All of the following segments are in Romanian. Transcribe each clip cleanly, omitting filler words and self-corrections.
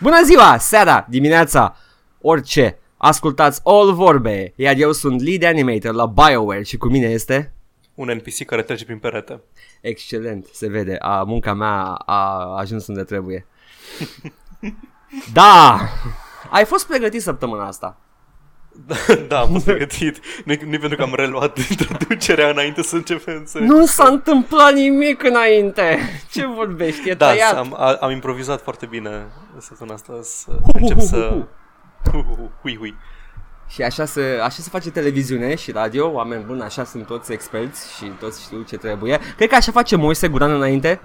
Bună ziua, seara, dimineața, orice, ascultați All Vorbe, iar eu sunt lead animator la Bioware și cu mine este... un NPC care trece prin perete. Excelent, se vede, munca mea a ajuns unde trebuie. Da, ai fost pregătit săptămâna asta. Da, am fost pregătit. Nu-i pentru că am reluat introducerea înainte să începem să... Nu s-a întâmplat nimic înainte. Ce vorbești? E tăiat. Da, am improvizat foarte bine săptămâna asta să încep să... Hui. Și așa se face televiziune și radio, oameni buni, așa sunt toți experți și toți știu ce trebuie. Cred că așa face Moise Guran înainte.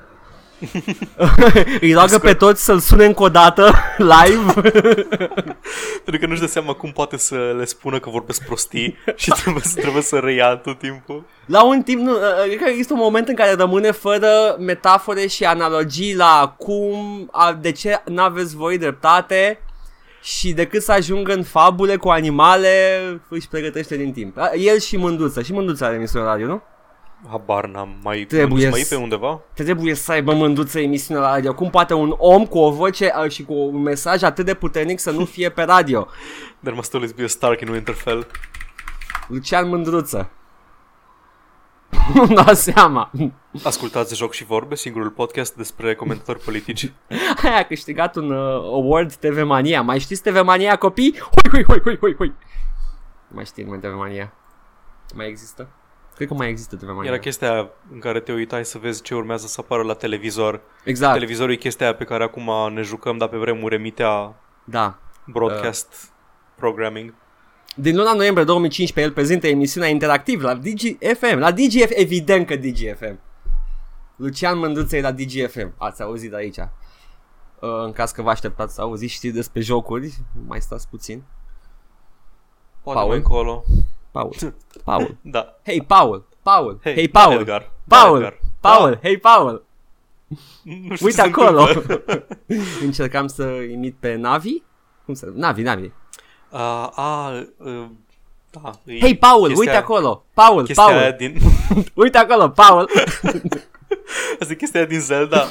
Îi roagă pe toți să-l sune încă o dată live. Pentru că nu-și dă seama cum poate să le spună că vorbesc prostii și trebuie să reia tot timpul. La un timp, cred că există un moment în care rămâne fără metafore și analogii la de ce n-aveți voi dreptate. Și decât să ajungă în fabule cu animale, își pregătește din timp. El și Mândruță. Și Mândruță are emisiune la radio, nu? Habar n-am, mai e pe undeva? Trebuie să aibă Mândruță emisiune la radio. Cum poate un om cu o voce și cu un mesaj atât de puternic să nu fie pe radio? There must always be a Stark in Winterfell. Lucian Mândruță. Nu dau seama. Ascultați Joc și Vorbe, singurul podcast despre comentatori politici. Aia a câștigat un award TV Mania. Mai știți TV Mania, copii? Hui. Mai știi cum TV Mania? Mai există? Cred că mai există TV Mania. Era chestia în care te uitai să vezi ce urmează să apară la televizor. Exact. Televizorul e chestia pe care acum ne jucăm, dar pe vremuri emitea broadcast programming. Din luna noiembrie 2015 el prezintă emisiunea interactiv la DGFM. La DGFM, evident că DGFM. Lucian Mândruță e la DGFM. Ați auzit aici. În caz că vă așteptați să auziți știri despre jocuri, mai stați puțin. Poate Paul. Încolo. Paul. Da. Hey Paul. Paul. Hey Paul. Edgar. Paul. Paul. Hey Paul. Uite acolo. Încercam să imit pe Navi. Cum se numește? Navi. Da. Hei, Paul, chestia, uite acolo. Paul. Din... uite acolo, Paul. Asta e chestia din Zelda.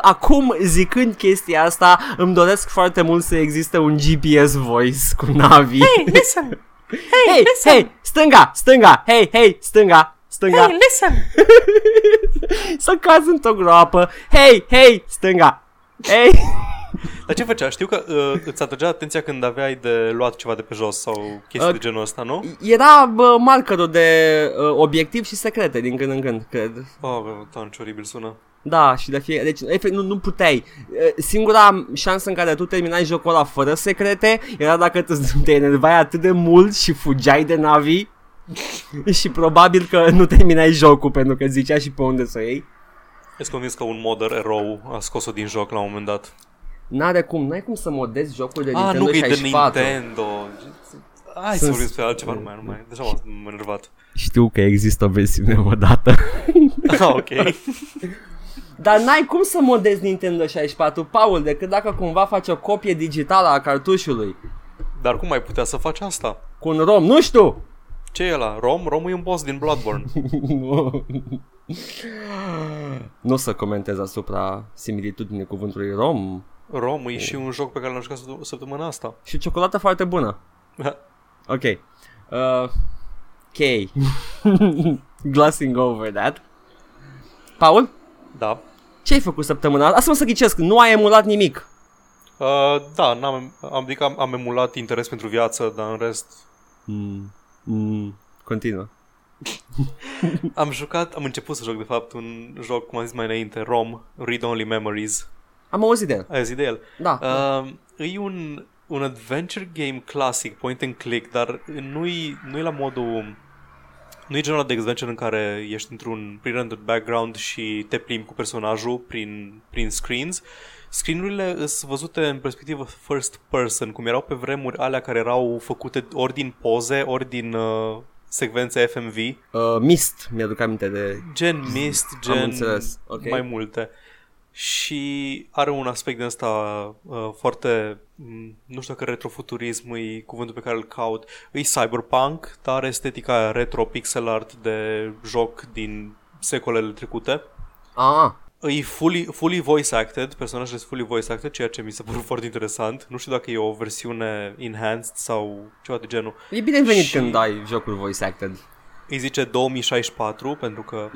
Acum, zicând chestia asta, îmi doresc foarte mult să existe un GPS voice cu Navi. Hey, listen. Hey, stânga. Hey, stânga. Hey, listen. Să cazi într-o groapă. Hey, stânga. Hey. Dar ce făcea? Știu că îți atragea atenția când aveai de luat ceva de pe jos sau chestii de genul ăsta, nu? Era markerul de obiectiv și secrete din când în când, cred. Oh, tare oribil sună. Da, și de fiecare... Deci, efect, nu puteai. Singura șansă în care tu terminai jocul ăla fără secrete era dacă te enervai atât de mult și fugeai de Navi și probabil că nu terminai jocul pentru că zicea și pe unde să o iei. Ești convins că un modder erou a scos-o din joc la un moment dat? N-are cum, n-ai cum să modezi jocul de Nintendo 64. Nu, e de Nintendo. Hai să vorbim pe altceva, nu mai. Deja m-am enervat. Știu că există o versiune modată. Ok. Dar n-ai cum să modezi Nintendo 64, Paul, decât dacă cumva faci o copie digitală a cartușului. Dar cum ai putea să faci asta? Cu un ROM, nu știu! Ce e ăla? ROM? ROM e un boss din Bloodborne. Nu o să comentez asupra similitudinii cuvântului rom. Rom e și un joc pe care l-am jucat săptămâna asta. Și ciocolată foarte bună. Ok. Ok. Glossing over that. Paul? Da. Ce ai făcut săptămâna asta? Asta mă să ghicesc, nu ai emulat nimic. Da, am emulat Interes pentru Viață, dar în rest... Continuă. Am început să joc de fapt un joc, cum am zis mai înainte, ROM, Read Only Memories. Am auzit de el. Ai auzit de el? Da. E un adventure game classic, point and click, dar nu-i la modul... Nu e genul de adventure în care ești într-un pre-rendered background și te plimbi cu personajul prin screens. Screen-urile sunt văzute în perspectivă first person, cum erau pe vremuri alea care erau făcute ori din poze, ori din... secvențe FMV. Mist, mi-aduc aminte de... Gen Mist, gen okay. Mai multe. Și are un aspect de ăsta foarte... Nu știu dacă retrofuturism e cuvântul pe care îl caut. E cyberpunk, dar are estetica retro pixel art de joc din secolele trecute. E fully voice acted, personajele sunt fully voice acted, ceea ce mi se pare foarte interesant. Nu știu dacă e o versiune enhanced sau ceva de genul. E binevenit și când ai jocul voice acted. Îi zice 2064 pentru că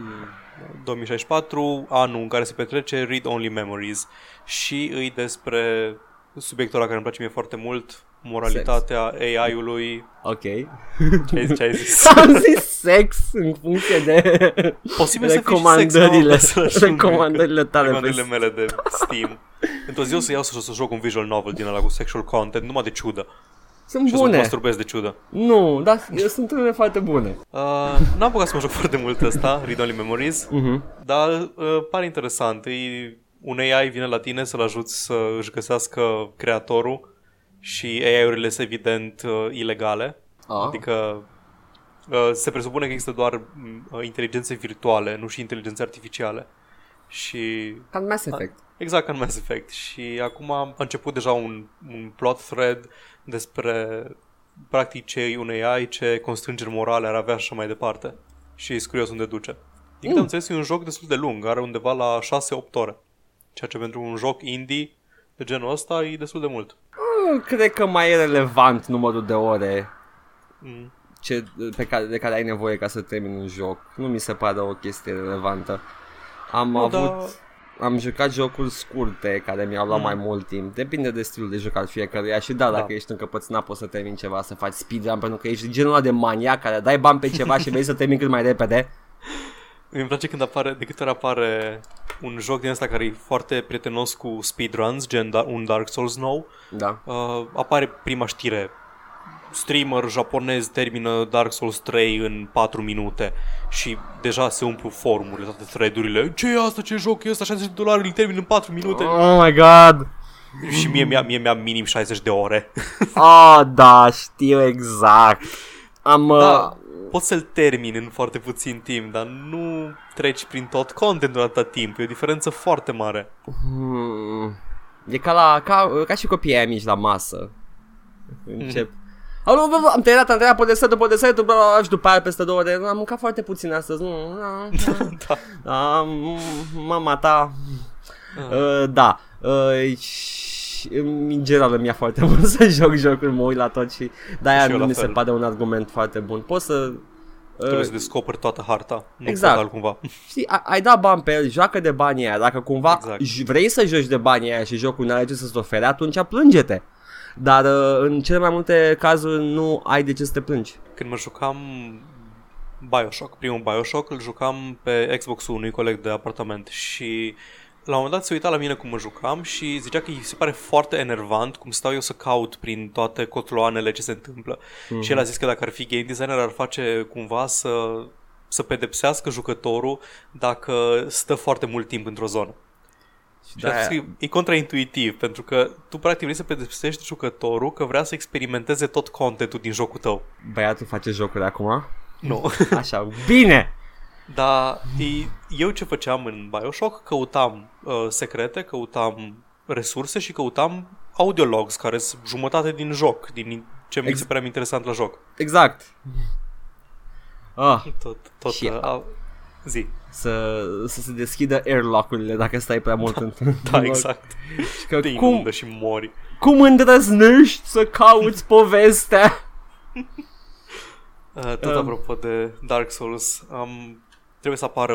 2064, anul în care se petrece Read Only Memories. Și îi despre subiectul ăla care îmi place mie foarte mult, moralitatea sex. AI-ului. Ok. Ce ai zis? Am zis sex în funcție de recomandările tale. Recomandările mele de Steam. Într-o zi o să iau să joc un visual novel din ăla cu sexual content, numai de ciudă. Sunt bune. Și o să mă masturbez de ciudă. Nu, dar sunt unele foarte bune. N-am apucat să mă joc foarte mult ăsta, Read Only Memories, dar pare interesant. Un AI vine la tine să-l ajuți să își găsească creatorul. Și AI-urile sunt evident ilegale, adică se presupune că există doar inteligențe virtuale, nu și inteligențe artificiale. Și ca în Mass Effect. Exact, ca în Mass Effect. Și acum a început deja un plot thread despre practic ce unei AI, ce constrângeri morale ar avea și mai departe. Și e curios unde duce. Din câte am înțeles, e un joc destul de lung, are undeva la 6-8 ore. Ceea ce pentru un joc indie de genul ăsta e destul de mult. Cred că mai e relevant numărul de ore de care ai nevoie ca să termini un joc. Nu mi se pare o chestie relevantă. Am jucat jocuri scurte care mi-au luat mai mult timp. Depinde de stilul de joc al fiecăruia. Și dacă ești încăpățânat poți să termini ceva, să faci speedrun, pentru că ești genul ăla de maniac care dai bani pe ceva și vrei să termini cât mai repede. Mi-mi place când de câte ori apare un joc din ăsta care e foarte prietenos cu speedruns, gen un Dark Souls nou. Da. Apare prima știre. Streamer japonez termină Dark Souls 3 în 4 minute și deja se umplu forumurile, toate thread-urile. Ce e asta? Ce joc e ăsta? $60 îl termin în 4 minute. Oh my god! Și mie mi-a minim 60 de ore. Da, știu exact. Poți să-l termini în foarte puțin timp, dar nu treci prin tot contentul atâta timp. E o diferență foarte mare. E ca și copiii aia mici la masă. Încep. Am tăiat pe desertul, bla, bla, bla, și după aia peste 2 ore. Am mâncat foarte puțin astăzi. Mama ta. Da. În general îmi ia foarte mult să joc jocul, mă uit la tot și de-aia nu mi se pare un argument foarte bun. Trebuie să descoperi toată harta, nu exact. Cumva. Știi, ai dat bani pe el, joacă de banii aia. Dacă cumva vrei să joci de banii aia și jocul nu are ce să-ți ofere, atunci plânge-te. Dar în cele mai multe cazuri nu ai de ce să te plângi. Când mă jucam primul Bioshock, îl jucam pe Xbox-ul unui coleg de apartament și la un moment dat se uita la mine cum mă jucam și zicea că îi se pare foarte enervant cum stau eu să caut prin toate cotloanele ce se întâmplă. Și el a zis că dacă ar fi game designer ar face cumva să pedepsească jucătorul dacă stă foarte mult timp într-o zonă. Și e contraintuitiv pentru că tu practic vrei să pedepsești jucătorul că vrea să experimenteze tot contentul din jocul tău. Băiatul face jocuri acum? Nu. Așa, bine! Dar eu ce făceam în Bioshock, căutam secrete, căutam resurse și căutam audiologs care sunt jumătate din joc, din ce mi se părea interesant la joc. Exact. Tot și zi. Să se deschidă airlock-urile dacă stai prea mult în da, exact. Că te inundă și mori. Cum îndrăznești să cauți povestea? Tot apropo de Dark Souls, trebuie să apară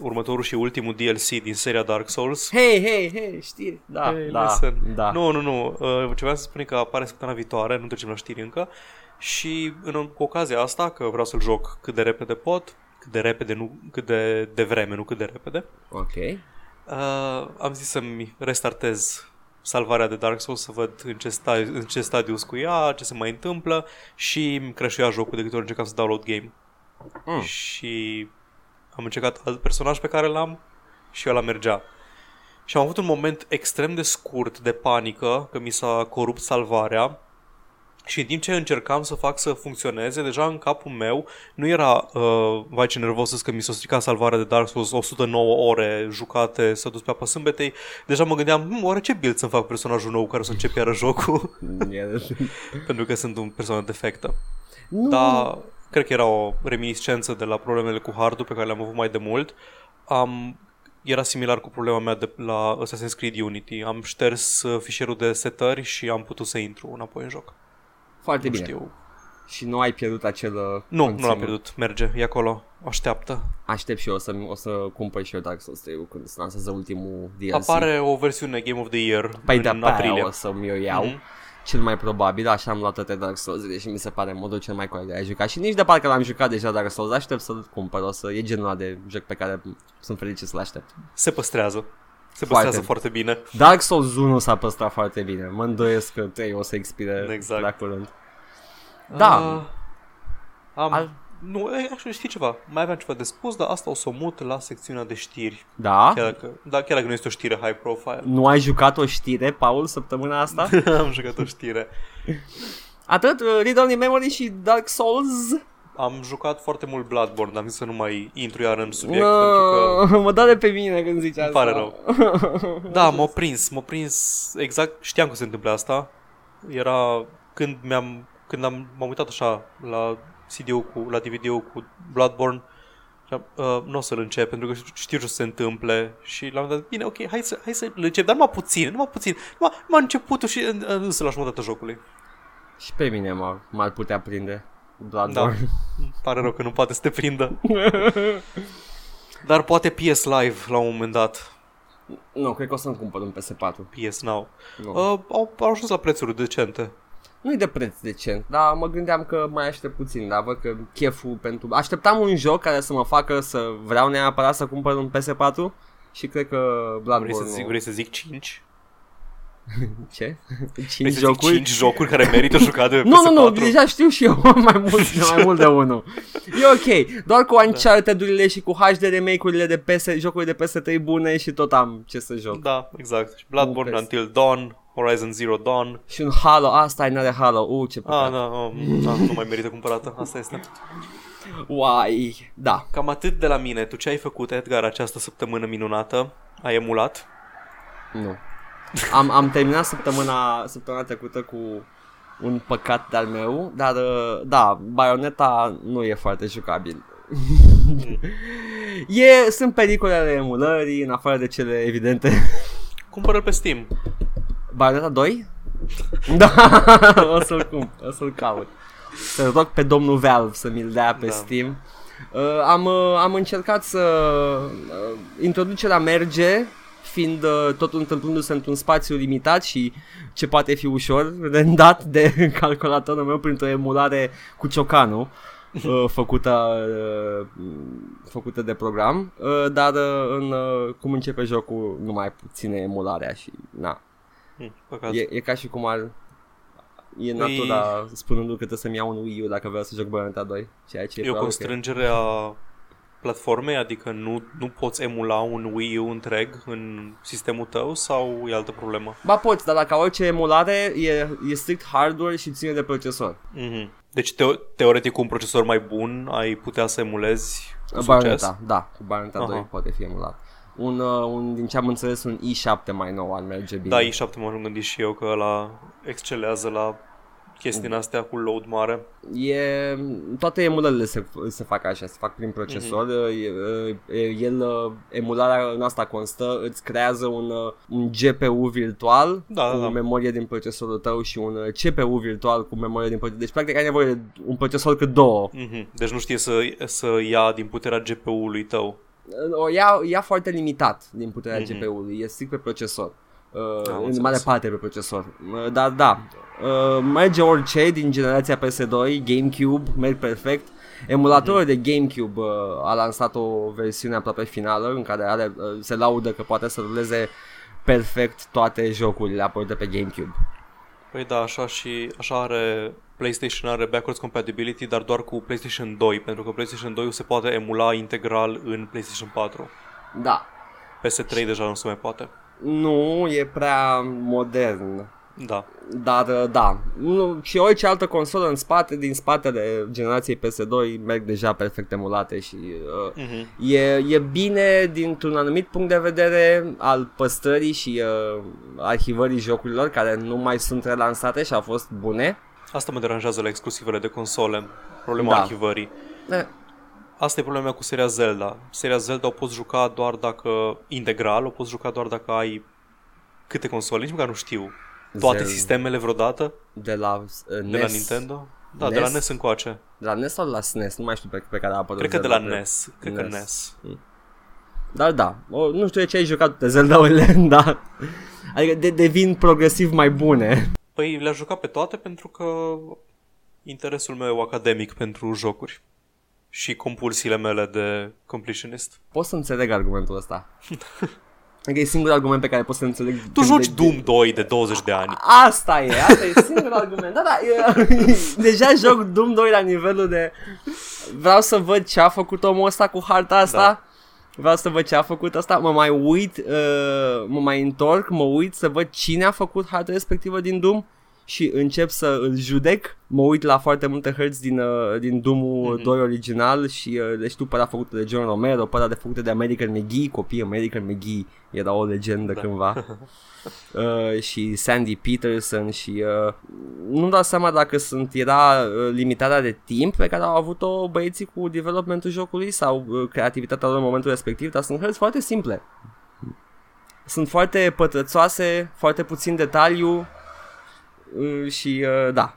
următorul și ultimul DLC din seria Dark Souls. Hei, știri. Da. Nu. Ce vreau să spun că apare săptămâna viitoare, nu trecem la știri încă. Și cu ocazia asta, că vreau să-l joc cât de repede pot, cât de repede, nu cât de vreme. Ok. Am zis să-mi restartez salvarea de Dark Souls, să văd în ce stadiu cu ea, ce se mai întâmplă. Și îmi crășuia jocul de câte ori încercam să download game. Și am încercat alt personaj pe care l-am și ăla mergea. Și am avut un moment extrem de scurt de panică că mi s-a corupt salvarea. Și în timp ce încercam să fac să funcționeze, deja în capul meu nu era vai ce nervos că mi s-a stricat salvarea de Dark Souls, 109 ore jucate, s-a dus pe apa sâmbetei. Deja mă gândeam, oare ce build să-mi fac personajul nou care o să încep iară jocul? Pentru că sunt un personaj defectă. Dar cred că era o reminiscență de la problemele cu hardul pe care le-am avut mai de mult. era similar cu problema mea de la Assassin's Creed Unity. Am șters fișierul de setări și am putut să intru înapoi în joc. Foarte bine. Știu. Și nu ai pierdut acel conținut. Nu l-am pierdut. Merge. E acolo. Așteaptă. Aștept și eu. O să cumpăr și eu Dark Souls 3 când se lansează ultimul DLC. Apare o versiune Game of the Year în aprilie. O să mi-o iau. Cel mai probabil, așa am luat toate Dark Souls, deși mi se pare modul cel mai corect de a juca. Și nici de parcă l-am jucat deja Dark Souls, aștept să-l cumpăr, e genul de joc pe care sunt fericit să-l aștept. Se păstrează foarte bine. Dark Souls 1 s-a păstrat foarte bine, mă îndoiesc că 3 o să expire la curând. Da. Nu, așa știi ceva, mai aveam ceva de spus, dar asta o să o mut la secțiunea de știri. Da? Chiar dacă nu este o știre high profile. Nu ai jucat o știre, Paul, săptămâna asta? Am jucat o știre. Atât, Read Only Memory și Dark Souls. Am jucat foarte mult Bloodborne, dar am zis să nu mai intru iar în subiect, pentru că... Mă dă de pe mine când zici asta. Îmi pare rău. Da, m-a prins, exact, știam că se întâmplă asta. Era când m-am uitat așa la... CD-ul la DVD-ul cu Bloodborne și nu o să-l încep pentru că știu ce se întâmple și l-am dat, bine, ok, hai să-l încep, dar numai puțin, m-a început și nu se lași modată jocului. Și pe mine m-ar putea prinde Bloodborne. Da, pare rău că nu poate să te prindă. Dar poate PS Live la un moment dat. Nu, cred că o să-mi cumpăr un PS4. PS Now. No. Au ajuns la prețuri decente. Nu-i de preț decent, dar mă gândeam că mai aștept puțin, dar văd că cheful pentru... Așteptam un joc care să mă facă să vreau neapărat să cumpăr un PS4 și cred că Bloodborne... Vrei să zic 5? Ce? 5 jocuri? 5 jocuri care merită jucate pe PS4? Nu, deja știu și eu mai mult de unul. E ok, doar cu Uncharted-urile și cu HD remake-urile de PS, jocurile de PS3 bune și tot am ce să joc. Da, exact. Bloodborne Until Dawn... Horizon Zero Dawn. Și un Halo, asta e, n-are Halo. Ce păcat. Nu mai merită cumpărată, asta este. Uai, da. Cam atât de la mine. Tu ce ai făcut, Edgar, această săptămână minunată? Ai emulat? Nu. Am terminat săptămâna trecută cu un păcat de-al meu, dar da, Bayonetta nu e foarte jucabil. Sunt pericolele emulării, în afară de cele evidente. Cumpără-l pe Steam. Bayonetta 2? Da, o să-l caut. Să rog pe domnul Valve să mi-l dea pe Steam. Am încercat să... introducerea merge, fiind totul întâmplându-se într-un spațiu limitat și ce poate fi ușor, rendat de calculatorul meu printr-o emulare cu ciocanul. Făcută de program, dar cum începe jocul nu mai ține emularea și na. E ca și cum e natura spunându-l că trebuie să-mi iau un Wii U dacă vreau să joc Bayonetta 2, ceea ce e o constrângere a platformei, adică nu poți emula un Wii U întreg în sistemul tău sau e altă problemă? Ba poți, dar dacă orice emulare e strict hardware și ține de procesor. Mhm. Deci, teoretic, cu un procesor mai bun ai putea să emulezi cu succes? Da, cu Bayonetta 2 poate fi emulat. Un, din ce am înțeles, un i7 mai nou ar merge bine. Da, i7 m-am gândit și eu că ăla excelează la chestiile astea cu load mare. Toate emulările se fac așa, se fac prin procesor. Emularea în asta constă, îți creează un GPU virtual cu memorie din procesorul tău și un CPU virtual cu memorie din procesorul. Deci practic ai nevoie de un procesor cât două. Deci nu știe să ia din puterea GPU-ului tău. Ia foarte limitat din puterea GPU-ului, e strict pe procesor. În mare parte pe procesor. Dar da, merge orice din generația PS2, GameCube, merg perfect. Emulatorul de GameCube a lansat o versiune aproape finală în care se laudă că poate să ruleze perfect toate jocurile apărute pe GameCube. Păi da, așa are PlayStation, are backwards compatibility, dar doar cu PlayStation 2, pentru că PlayStation 2 se poate emula integral în PlayStation 4. Da. PS3 deja nu se mai poate. Nu, e prea modern. Da. Dar da, și orice altă consolă din spatele generației PS2 merg deja perfect emulate și e bine dintr-un anumit punct de vedere al păstrării și arhivării jocurilor care nu mai sunt relansate și au fost bune. Asta mă deranjează la exclusivele de console, problema arhivării. asta e problema cu seria Zelda. Seria Zelda o poți juca doar dacă integral, o poți juca doar dacă ai câte console, nici măcar nu știu. Toate Zelda. Sistemele vreodată? De la Nintendo? Da, NES? De la NES încoace. De la NES sau de la SNES? Nu mai știu pe care a apărut. Cred că Zelda, de la NES. Cred NES. Că NES. Dar da, nu știu de ce ai jucat pe Zelda-urile, dar adică devin progresiv mai bune. Păi le-aș juca pe toate pentru că interesul meu academic pentru jocuri și compulsiile mele de completionist. Pot să înțeleg argumentul ăsta. E singurul argument pe care pot să înțeleg. Tu joci Doom 2 de 20 de ani. Asta e singurul argument. Da, deja joc Doom 2 la nivelul de vreau să văd ce a făcut omul ăsta cu harta asta. Da. Vreau să văd ce a făcut asta. Mă mai uit, mă mai întorc, mă uit să văd cine a făcut harta respectivă din Doom și încep să îl judec. Mă uit la foarte multe hărți din Doom-ul 2 original și le știu pe ăla făcută de John Romero, pe ăla de făcută de American McGee, copiii American McGee era o legendă cândva. Și Sandy Peterson și nu-mi dau seama dacă era limitarea de timp pe care au avut-o băieții cu developmentul jocului sau creativitatea lor în momentul respectiv, dar sunt hărți foarte simple. Sunt foarte pătrățoase, foarte puțin detaliu. Și da,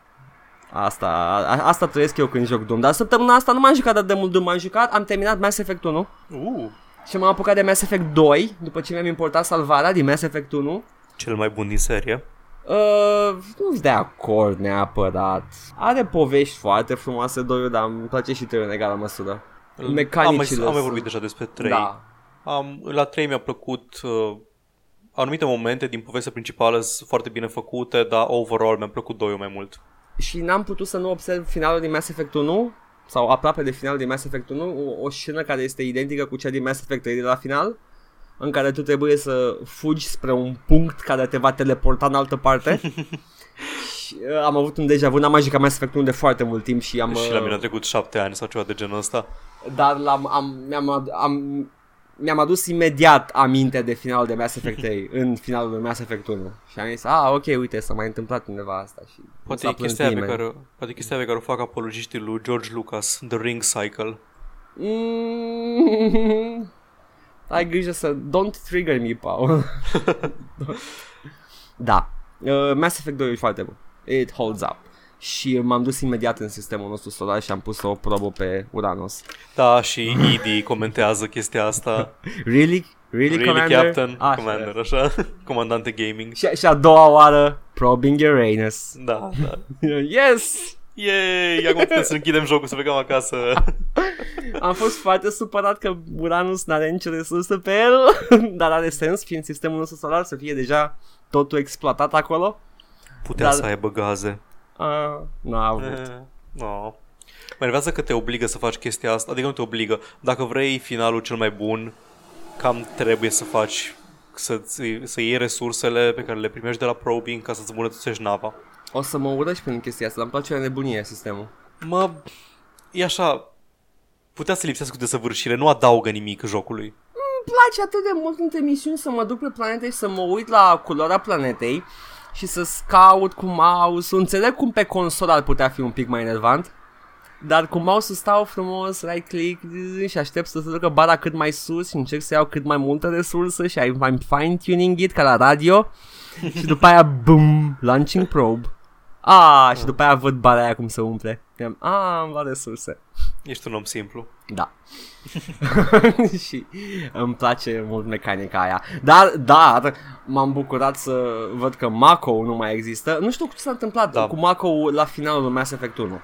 asta trăiesc eu când joc Doom. Dar săptămâna asta nu m-am jucat atât de mult Doom. Am terminat Mass Effect 1 și m-am apucat de Mass Effect 2 după ce mi-am importat salvarea din Mass Effect 1. Cel mai bun din serie. Nu-s de acord neapărat. Are povești foarte frumoase 2-ul, dar îmi place și 3-ul în egală măsură. Mecanicile am mai vorbit deja despre 3. Da. La 3 mi-a plăcut... Anumite momente din povestea principală sunt foarte bine făcute, dar overall mi-a plăcut 2-ul mai mult. Și n-am putut să nu observ finalul din Mass Effect 1, sau aproape de finalul din Mass Effect 1, o scenă care este identică cu cea din Mass Effect 3 de la final, în care tu trebuie să fugi spre un punct care te va teleporta în altă parte. Și am avut un deja vu, n-am mai jucat Mass Effect 1 de foarte mult timp și am... Și la mine a trecut 7 ani sau ceva de genul ăsta. Dar mi-am adus imediat aminte de finalul de Mass Effect 3 în finalul de Mass Effect 1 și am zis, ok, uite, s-a mai întâmplat undeva asta și poate chestia pe care o fac apologiștii lui George Lucas, The Ring Cycle. Ai grijă să... Don't trigger me, Paul. Da, Mass Effect 2 e foarte bun. It holds up. Și m-am dus imediat în sistemul nostru solar și am pus o probă pe Uranus. Da, și Edie comentează chestia asta. Really, Commander? Captain, așa. Commander, așa, comandante gaming. Și a doua oară, probing Uranus. Da. Yes! Yay! Acum putem să închidem jocul, să plecăm acasă. Am fost foarte supărat că Uranus n-are nicio resursă pe el, dar are sens, fiind sistemul nostru solar, să fie deja totul exploatat acolo. Putea să aibă gaze. N-a avut. No. Mă enervează că te obligă să faci chestia asta. Adică nu te obligă. Dacă vrei finalul cel mai bun, cam trebuie să faci să iei resursele pe care le primești de la probing ca să-ți îmbunătățești nava. O să mă urăști prin chestia asta. Îmi place o nebunie sistemul. E așa. Putea să lipsească de săvârșire. Nu adaugă nimic jocului. Îmi place atât de mult între misiuni să mă duc pe planete și să mă uit la culoarea planetei și să scaut cu mouse-ul. Înțeleg cum pe console ar putea fi un pic mai enervant, dar cu mouse-ul stau frumos, right click și aștept să se ducă bara cât mai sus și încerc să iau cât mai multă resursă și I'm fine-tuning it ca la radio. Și după aia, boom, launching probe. Și după aia văd bara aia cum se umple. Am luat resurse. Ești un om simplu. Da. Și îmi place mult mecanica aia. Dar m-am bucurat să văd că Mako nu mai există. Nu știu ce s-a întâmplat cu Mako la finalul Mass Effect 1.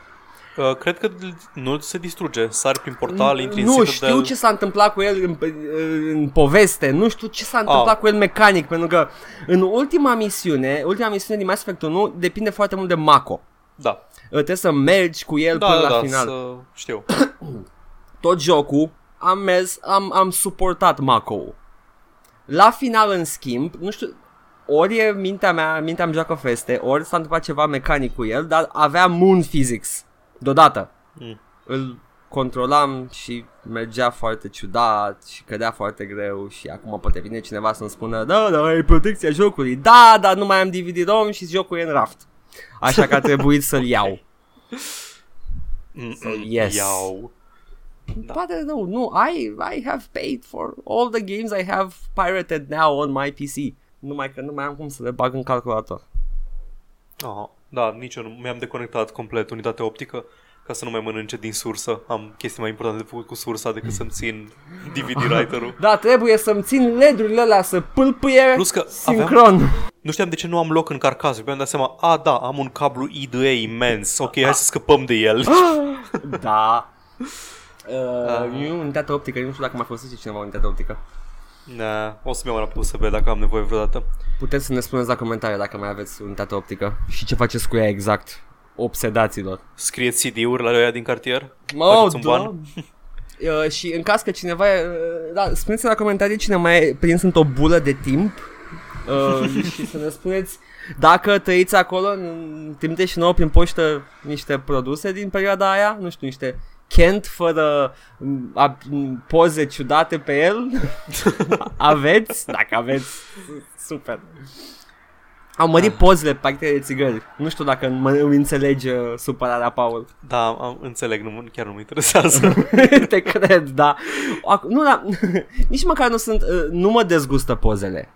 Cred că nu se distruge. Sari prin portal, intri în situl. Nu știu ce s-a întâmplat cu el în poveste. Nu știu ce s-a întâmplat cu el mecanic. Pentru că în ultima misiune din Mass Effect 1 depinde foarte mult de Mako. Da. Trebuie să mergi cu el până la final. Știu. Tot jocul am mers, am suportat Mako-ul. La final, în schimb, nu știu, ori e mintea îmi joacă feste, ori s-a întâmplat ceva mecanic cu el, dar avea moon physics deodată. Îl controlam și mergea foarte ciudat și cădea foarte greu și acum poate vine cineva să-mi spună da, e protecția jocului. Da, dar nu mai am DVD-ROM și jocul e în raft. Așa că a trebuit să-l iau. Yes. Iau. Da. Poate nu, nu, I have paid for all the games I have pirated now on my PC. Numai că nu mai am cum să le bag în calculator. Aha, da, nici eu nu mi-am deconectat complet unitatea optică ca să nu mai mănânce din sursă. Am chestii mai importante de făcut cu sursa decât să-mi țin DVD writer-ul. Da, trebuie să-mi țin LED-urile alea să pâlpâie sincron. Nu știam de ce nu am loc în carcazul. Mi-am dat seama, am un cablu IDE imens. Ok, hai să scăpăm de el. Da. Eu unitate optică, nu știu dacă mai folosește cineva unitate optică. Da, o să-mi iau pe USB dacă am nevoie vreodată. Puteți să ne spuneți la comentarii dacă mai aveți unitate optică și ce faceți cu ea exact. Obsedaților. Scrieți CD-uri la ăia din cartier? Mă, da. Și în caz că cineva spuneți la comentarii cine mai e prins într-o bulă de timp și să ne spuneți dacă trăiți acolo, trimiteți și nouă prin poștă niște produse din perioada aia, nu știu, niște Kent fără poze ciudate pe el. Aveți? Dacă aveți, super. Am mărit pozele pe pachetele de țigări. Nu știu dacă îmi înțelege supărarea, Paul. Da, înțeleg, chiar nu mă interesează. Te cred, da. Nu, da. Nici măcar nu mă dezgustă pozele.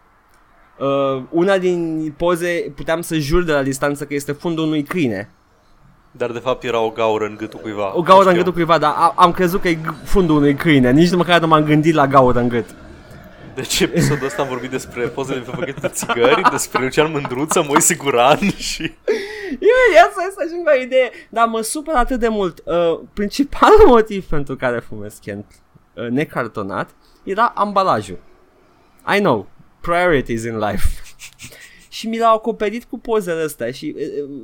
Una din poze puteam să jur de la distanță că este fundul unui câine. Dar de fapt era o gaură în gâtul cuiva. O gaură în gâtul cuiva, dar am crezut că e fundul unui câine. Nici măcar nu m-am gândit la gaură în gât. Deci episodul ăsta am vorbit despre pozele pe pachete de țigări, despre Lucian Mândruță, Moise Guran și... Ia să ajung la idee, dar mă supăr atât de mult. Principalul motiv pentru care fumez Kent necartonat era ambalajul. I know, priorities in life. Și mi l-au acoperit cu pozele astea și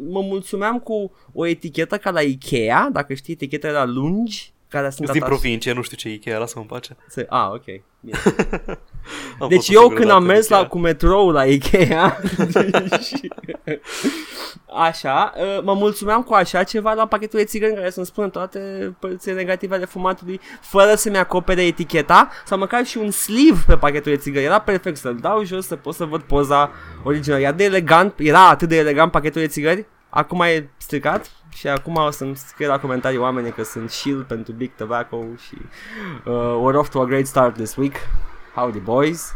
mă mulțumeam cu o etichetă ca la Ikea, dacă știi, etichetele la lungi. Sunt din provincie, nu știu ce Ikea, lasă-mă în pace. Ok. Bine. Deci eu când am mers cu metrou la Ikea și... Așa, mă mulțumeam cu așa ceva la pachetul de țigări în care să-mi spună toate părțile negative ale fumatului fără să-mi acopere eticheta sau măcar și un sleeve pe pachetul de țigări. Era perfect să-l dau jos să pot să văd poza originală. Era atât de elegant pachetul de țigări. Acum e stricat și acum o să-mi scrie la comentarii oamenii că sunt shield pentru Big Tobacco și we're off to a great start this week. Howdy, boys.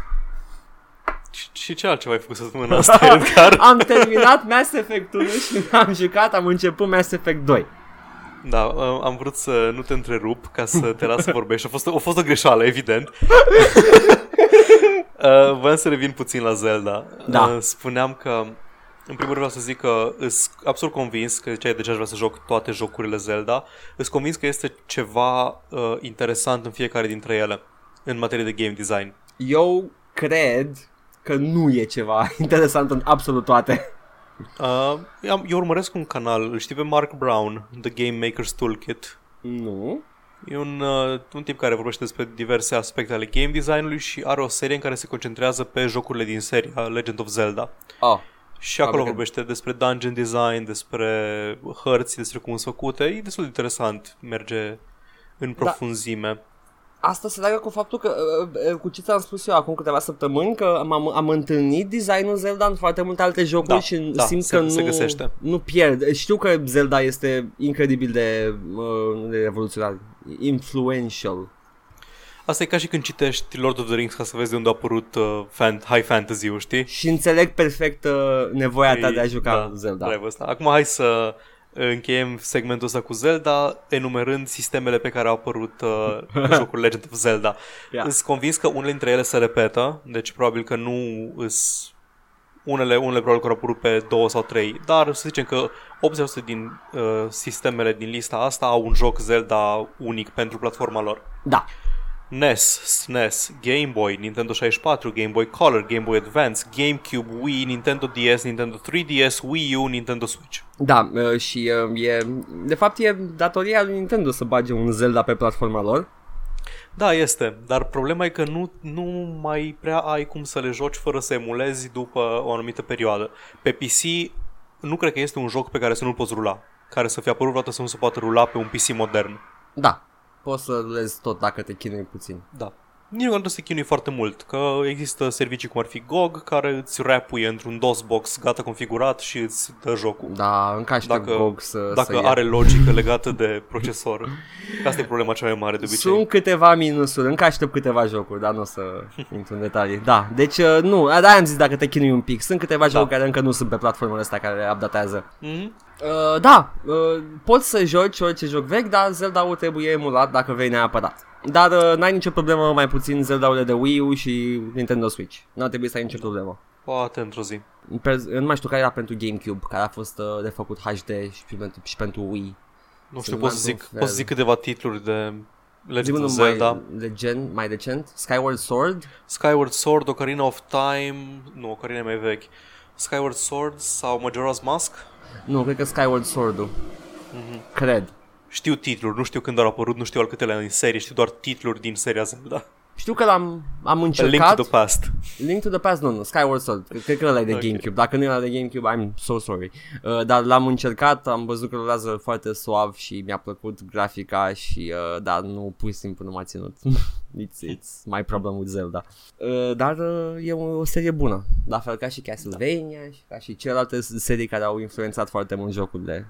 Și ce altceva ai făcut săptămâna asta? Am terminat Mass Effect 1 și am jucat, am început Mass Effect 2. Da, am vrut să nu te întrerup ca să te las să vorbești. A fost o greșeală, evident. Voiam să revin puțin la Zelda. Da. Spuneam că... În primul rând vreau să zic că sunt absolut convins că de ce aș vrea să joc toate jocurile Zelda. Sunt convins că este ceva interesant în fiecare dintre ele în materie de game design. Eu cred că nu e ceva interesant în absolut toate. Eu urmăresc un canal, îl știi pe Mark Brown, The Game Maker's Toolkit? Nu. E un tip care vorbește despre diverse aspecte ale game design-ului și are o serie în care se concentrează pe jocurile din seria Legend of Zelda. Și acolo vorbește despre dungeon design, despre hărți, despre cum sunt făcute. E destul de interesant, merge în profunzime. Asta se leagă cu faptul că, cu ce ți-am spus eu acum câteva săptămâni, că am întâlnit designul Zelda în foarte multe alte jocuri și simt că nu pierd. Știu că Zelda este incredibil de revoluționar, influential. Asta e ca și când citești Lord of the Rings ca să vezi de unde a apărut high fantasy-ul, știi? Și înțeleg perfect nevoia ta de a juca Zelda. Acum hai să încheiem segmentul ăsta cu Zelda, enumerând sistemele pe care au apărut jocul Legend of Zelda. Îs convins că unele dintre ele se repetă, deci probabil că nu îs... Unele probabil că au apărut pe 2 sau 3, dar să zicem că 80% din sistemele din lista asta au un joc Zelda unic pentru platforma lor. Da. NES, SNES, Game Boy, Nintendo 64, Game Boy Color, Game Boy Advance, GameCube, Wii, Nintendo DS, Nintendo 3DS, Wii U, Nintendo Switch. Da, și de fapt e datoria lui Nintendo să bage un Zelda pe platforma lor. Da, este, dar problema e că nu mai prea ai cum să le joci fără să emulezi după o anumită perioadă. Pe PC nu cred că este un joc pe care să nu-l poți rula, care să fie apărut vreodată să nu se poată rula pe un PC modern. Da. Poți să lezi tot dacă te chinui puțin. Da. nici nu se chinuie foarte mult, că există servicii cum ar fi GOG care îți rapuie într-un DOS-box gata configurat și îți dă jocul. Da, încaște GOG să dacă are logică legată de procesor. Asta e problema cea mai mare de obicei. Sunt câteva minusuri, încă aștept câteva jocuri, dar nu o să intru în detalii. Da, deci nu, da, am zis dacă te chinui un pic. Sunt câteva jocuri care încă nu sunt pe platformele astea care updatează. Poți să joci orice joc vechi, dar Zelda-ul trebuie emulat dacă vei neapărat. Dar n-ai nicio problemă, mai puțin Zelda-urile de Wii U și Nintendo Switch. N-ar trebui să ai nicio problemă. Poate într-o zi. Nu mai știu care era pentru GameCube, care a fost refăcut HD și pentru Wii. Nu știu, pot să zic câteva titluri de Legend of Zelda. Mai recent? Skyward Sword? Skyward Sword, Ocarina of Time... Nu, Ocarina e mai vechi. Skyward Sword sau Majora's Mask? Nu, cred că Skyward Sword-ul. Mm-hmm. Cred. Știu titluri, nu știu când au apărut, nu știu al câtelea în serie, știu doar titluri din seria Zelda. Știu că am încercat. Link to the Past, nu, Skyward Sword, cred că ăla e de GameCube. Dacă nu era de GameCube, I'm so sorry. Dar l-am încercat, am văzut că rulează foarte suav și mi-a plăcut grafica și, dar nu pui simplu, nu m-a ținut. It's my problem with Zelda. Dar e o serie bună, la fel ca și Castlevania și ca și celelalte serii care au influențat foarte mult jocurile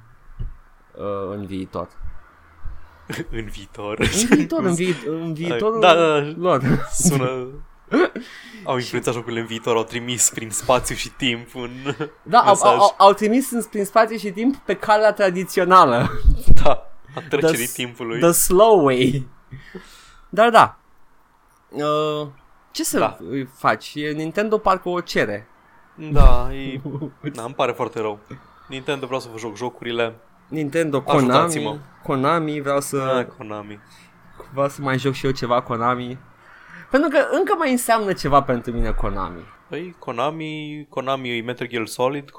în viitor. În viitor. Da. Sună. Au influențat jocurile în viitor, au trimis prin spațiu și timp un mesaj. Au trimis prin spațiu și timp pe calea tradițională. Da, a trecerii timpului. The slow way. Dar da. Ce să faci? Nintendo parcă o cere. Da, îmi pare foarte rău. Nintendo, vreau să vă joc jocurile. Nintendo, Konami, Konami. Vreau să mai joc și eu ceva Konami. Pentru că încă mai înseamnă ceva pentru mine Konami. Păi, Konami e Metal Gear Solid,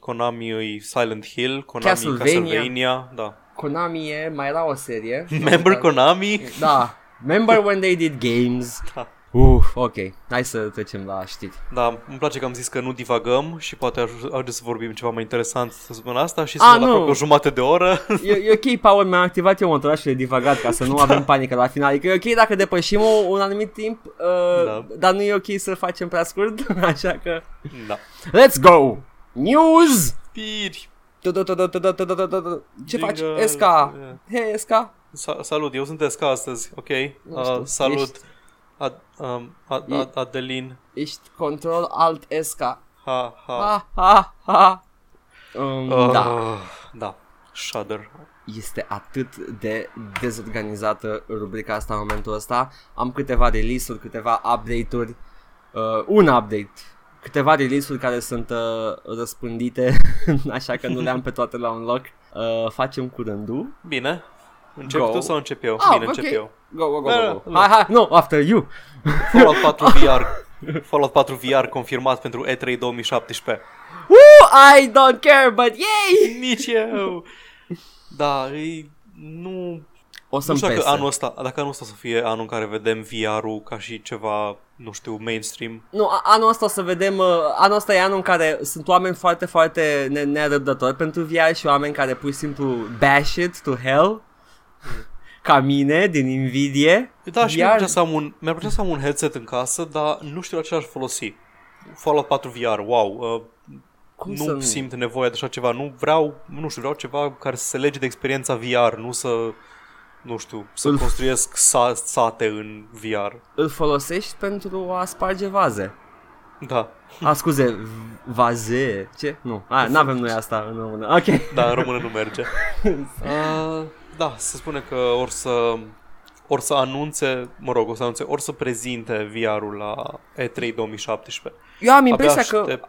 Konami e Silent Hill, Konami Castlevania, da. Konami e, mai era o serie. Remember Konami? Da. Remember when they did games? Da. Ok, hai să trecem la știri. Da, îmi place că am zis că nu divagăm și poate ajunge să vorbim ceva mai interesant săptămâna asta și suntem la o jumătate de oră. E ok, Paul, mi-am activat eu motoraj și divagat ca să nu avem panică la final. Adică e ok dacă depășim un anumit timp, dar nu e ok să facem prea scurt, așa că... Da. Let's go! News! Știri! Ce faci? Esca! Hei, Esca! Salut, eu sunt Esca astăzi, ok? Salut! Adelin. Ești control alt esca. Da. Shudder. Este atât de dezorganizată rubrica asta în momentul ăsta. Am câteva release-uri, câteva update-uri. Un update. Câteva release-uri care sunt răspândite, așa că nu le-am pe toate la un loc. Facem cu rândul. Bine. Încep tu sau încep eu? Bine, încep eu. Go. Hai, no, after you. Fallout 4 VR confirmat pentru E3 2017. I don't care, but yay! Nici eu. Da, nu... O să-mi pese. Dacă anul ăsta o să fie anul în care vedem VR-ul ca și ceva, nu știu, mainstream. Nu, anul ăsta o să vedem... Anul ăsta e anul în care sunt oameni foarte, foarte nerăbdători pentru VR și oameni care pur și simplu bash it to hell. Ca mine, din invidie. Da, și mi-ar plăcea să am un headset în casă, dar nu știu la ce aș folosi. Fallout 4 VR, wow. Nu simt nevoia de așa ceva. Vreau ceva care să se lege de experiența VR, să construiesc sate în VR. Îl folosești pentru a sparge vaze. Da. Scuze, vaze. Ce? Nu, n-avem noi asta în română. Ok. Da, în română nu merge. Da, se spune că ori să prezinte VR-ul la E3 2017. Eu am impresia că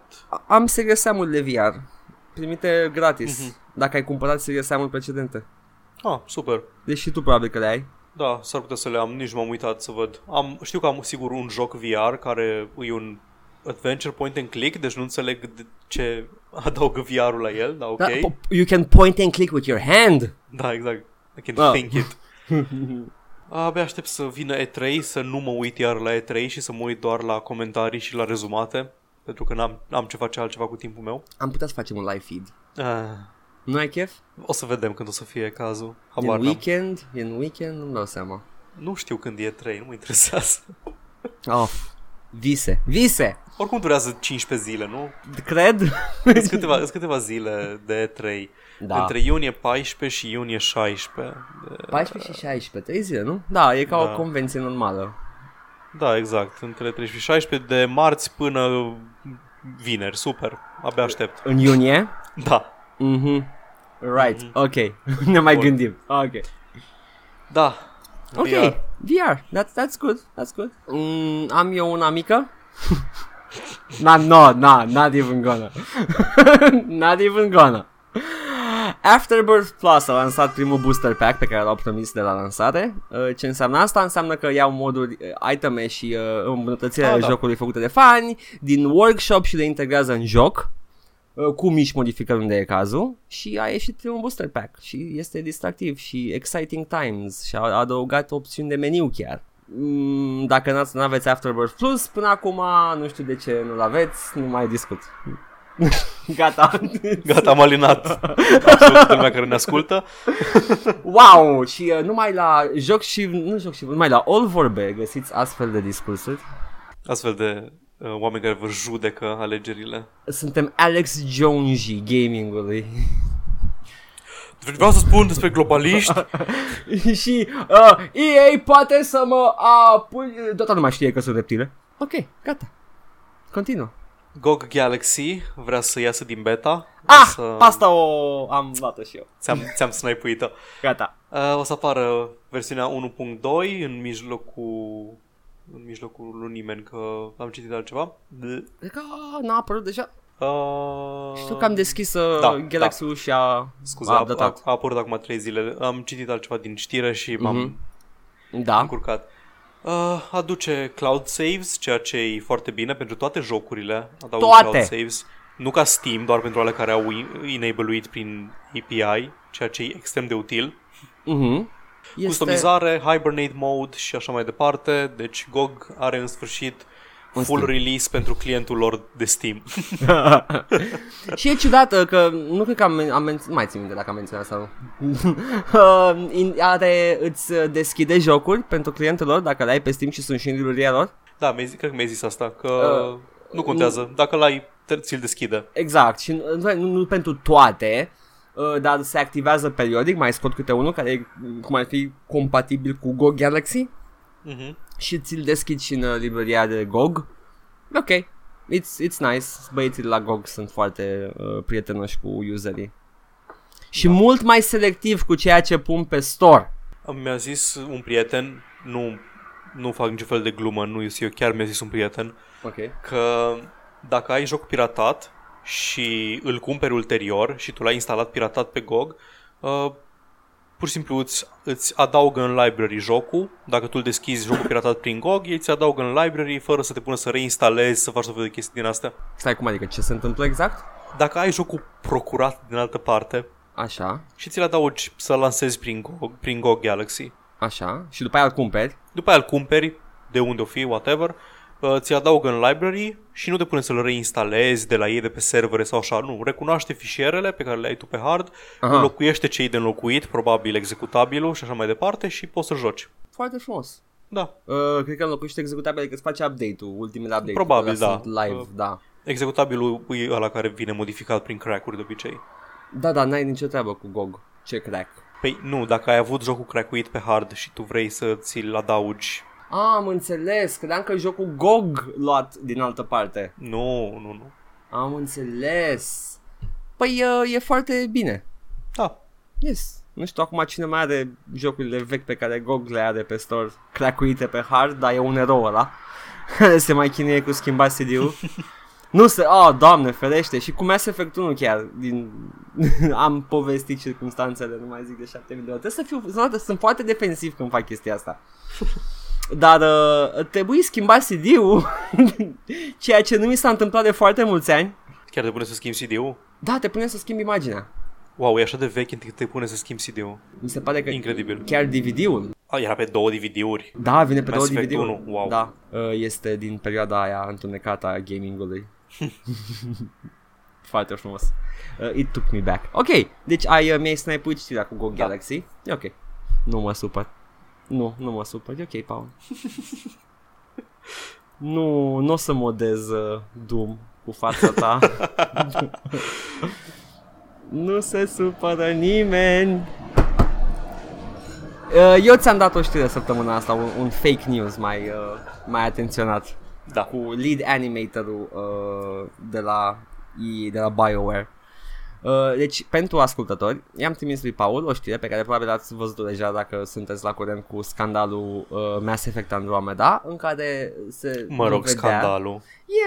am Serious Sam-ul de VR, primite gratis, dacă ai cumpărat Serious Sam-ul precedente. Super. Deci și tu probabil că le ai. Da, s-ar putea să le am, nici m-am uitat să văd. Știu că am sigur un joc VR care e un adventure point and click, deci nu înțeleg ce adaugă VR-ul la el, dar ok. Da, you can point and click with your hand. Da, exact. I can think it. Abia aștept să vină E3, să nu mă uit iar la E3 și să mă uit doar la comentarii și la rezumate, pentru că n-am ce face altceva cu timpul meu. Am putea să facem un live feed. Nu ai chef? O să vedem când o să fie cazul. Habar n-am. E în weekend, nu-mi dau seama. Nu știu când e E3, nu mă interesează. Oh, vise. Oricum durează 15 zile, nu? Cred. Câteva zile de E3. Da. Între iunie 14 și iunie 16. 14 și 16, 3 zile, nu? Da, e ca o convenție normală. Da, exact. Între 13 și 16 de marți până vineri. Super. Abia aștept. În iunie? Da. Mhm. Right. Mm-hmm. Ok. Ne mai gândim. Ok. Da. Ok. VR. That's good. That's good. Am eu una mică? Not even gonna. Afterbirth Plus a lansat primul booster pack pe care l-au promis de la lansare. Ce înseamnă asta? Înseamnă că iau moduri, iteme și îmbunătățirea jocului făcute de fani din workshop și le integrează în joc cu mici modificări unde e cazul. Și a ieșit primul booster pack și este distractiv și exciting times și a adăugat opțiuni de meniu chiar. Dacă nu aveți Afterbirth Plus până acum, nu știu de ce nu-l aveți, nu mai discut. Gata, am alinat absolut lumea care ne ascultă. Wow, și numai la numai la All Vorbe găsiți astfel de discursuri. Astfel de oameni care vă judecă alegerile. Suntem Alex Jonesy gamingului. Vreau să spun despre globaliști. Și EA poate să mă Dota nu mai știe că sunt reptile. Ok, gata. Continuă. GOG Galaxy vrea să iasă din beta. Asta o am luat-o și eu. Ți-am snipuit-o. Gata. O să apară versiunea 1.2 în mijlocul lui nimeni, că am citit altceva. Cred că n-a apărut deja. Știu că am deschis Galaxy-ul și a datat. A apărut acum 3 zile. Am citit altceva din știre și m-am încurcat. Aduce cloud saves, ceea ce e foarte bine pentru toate jocurile. Adaugă cloud saves. Nu ca Steam, doar pentru ale care au enable-uit prin API, ceea ce e extrem de util. Customizare, hibernate mode și așa mai departe. Deci GOG are în sfârșit full release pentru clientul lor de Steam. Și e ciudată că nu cred că mai țin minte dacă am menționat sau îți deschide jocuri pentru clientul lor dacă l-ai pe Steam și sunt și în librăria lor. Da, cred că mi-ai zis asta, că nu contează. Dacă l-ai, ți-l deschide. Exact, și nu pentru toate, dar se activează periodic, mai scot câte unul care e, cum ar fi, compatibil cu GOG Galaxy. Și ți-l deschid și în librăria de GOG. Ok, it's nice. Băieții de la GOG sunt foarte prietenoși cu userii și mult mai selectiv cu ceea ce pun pe store. Mi-a zis un prieten, nu fac niciun fel de glumă, nu eu chiar mi-a zis un prieten că dacă ai joc piratat și îl cumperi ulterior și tu l-ai instalat piratat pe GOG, pur și simplu îți adaugă în library jocul. Dacă tu îl deschizi jocul piratat prin GOG, ei ți adaugă în library fără să te pună să reinstalezi, să faci tot felul de chestii din astea. Stai, cum adică? Ce se întâmplă exact? Dacă ai jocul procurat din altă parte, așa, și ți-l adaugi să-l lansezi prin GOG Galaxy. Așa, și după aia îl cumperi. De unde o fi, whatever, ți-l adaugă în library și nu te pune să-l reinstalezi de la ei de pe servere sau așa, nu. Recunoaște fișierele pe care le ai tu pe hard, înlocuiește ce-i de înlocuit, probabil executabilul și așa mai departe, și poți să joci. Foarte frumos. Da. Cred că înlocuiește executabilul, că îți face update-ul, ultimele update-uri. Probabil, da. Live, da. Executabilul e ăla care vine modificat prin crack-uri de obicei. Da, da, n-ai nicio treabă cu GOG. Ce crack? Păi nu, dacă ai avut jocul crack-uit pe hard și tu vrei să ți-l adaugi. Am înțeles, credeam că jocul GOG luat din altă parte. Nu. Am înțeles. Păi e foarte bine. Da. Yes. Nu știu acum cine mai are jocurile vechi pe care GOG le are pe store cracuite pe hard, dar e un erou ăla. Se mai chinuie cu schimbat CD-ul. Nu se... Doamne ferește. Și cu Mass Effect 1 chiar din... Am povestit circumstanțele, nu mai zic de 7000 de ori. Sunt foarte defensiv când fac chestia asta. Dar trebuie schimbat CD-ul, ceea ce nu mi s-a întâmplat de foarte mulți ani. Chiar te pune să schimbi CD-ul? Da, te pune să schimbi imaginea. Wow, e așa de vechi încât te pune să schimbi CD-ul. Mi se pare că incredibil. Chiar DVD-ul. Era pe 2 DVD-uri. Da, vine pe 2 DVD-uri. Wow. Da, este din perioada aia întunecată a gaming-ului. Foarte frumos. It took me back. Ok, deci mi-ai snipe-uit știrea cu GOG Galaxy. E ok. Nu mă supăr. E ok, Paul. Nu o să modez Doom cu fața ta. Nu se supără nimeni. Eu ți-am dat o știre săptămâna asta, un fake news mai atenționat. Da. Cu lead animatorul de la BioWare. Deci, pentru ascultători, i-am trimis lui Paul o știre pe care probabil ați văzut deja dacă sunteți la curent cu scandalul Mass Effect Andromeda, în care se... Mă rog, vedea... scandalul.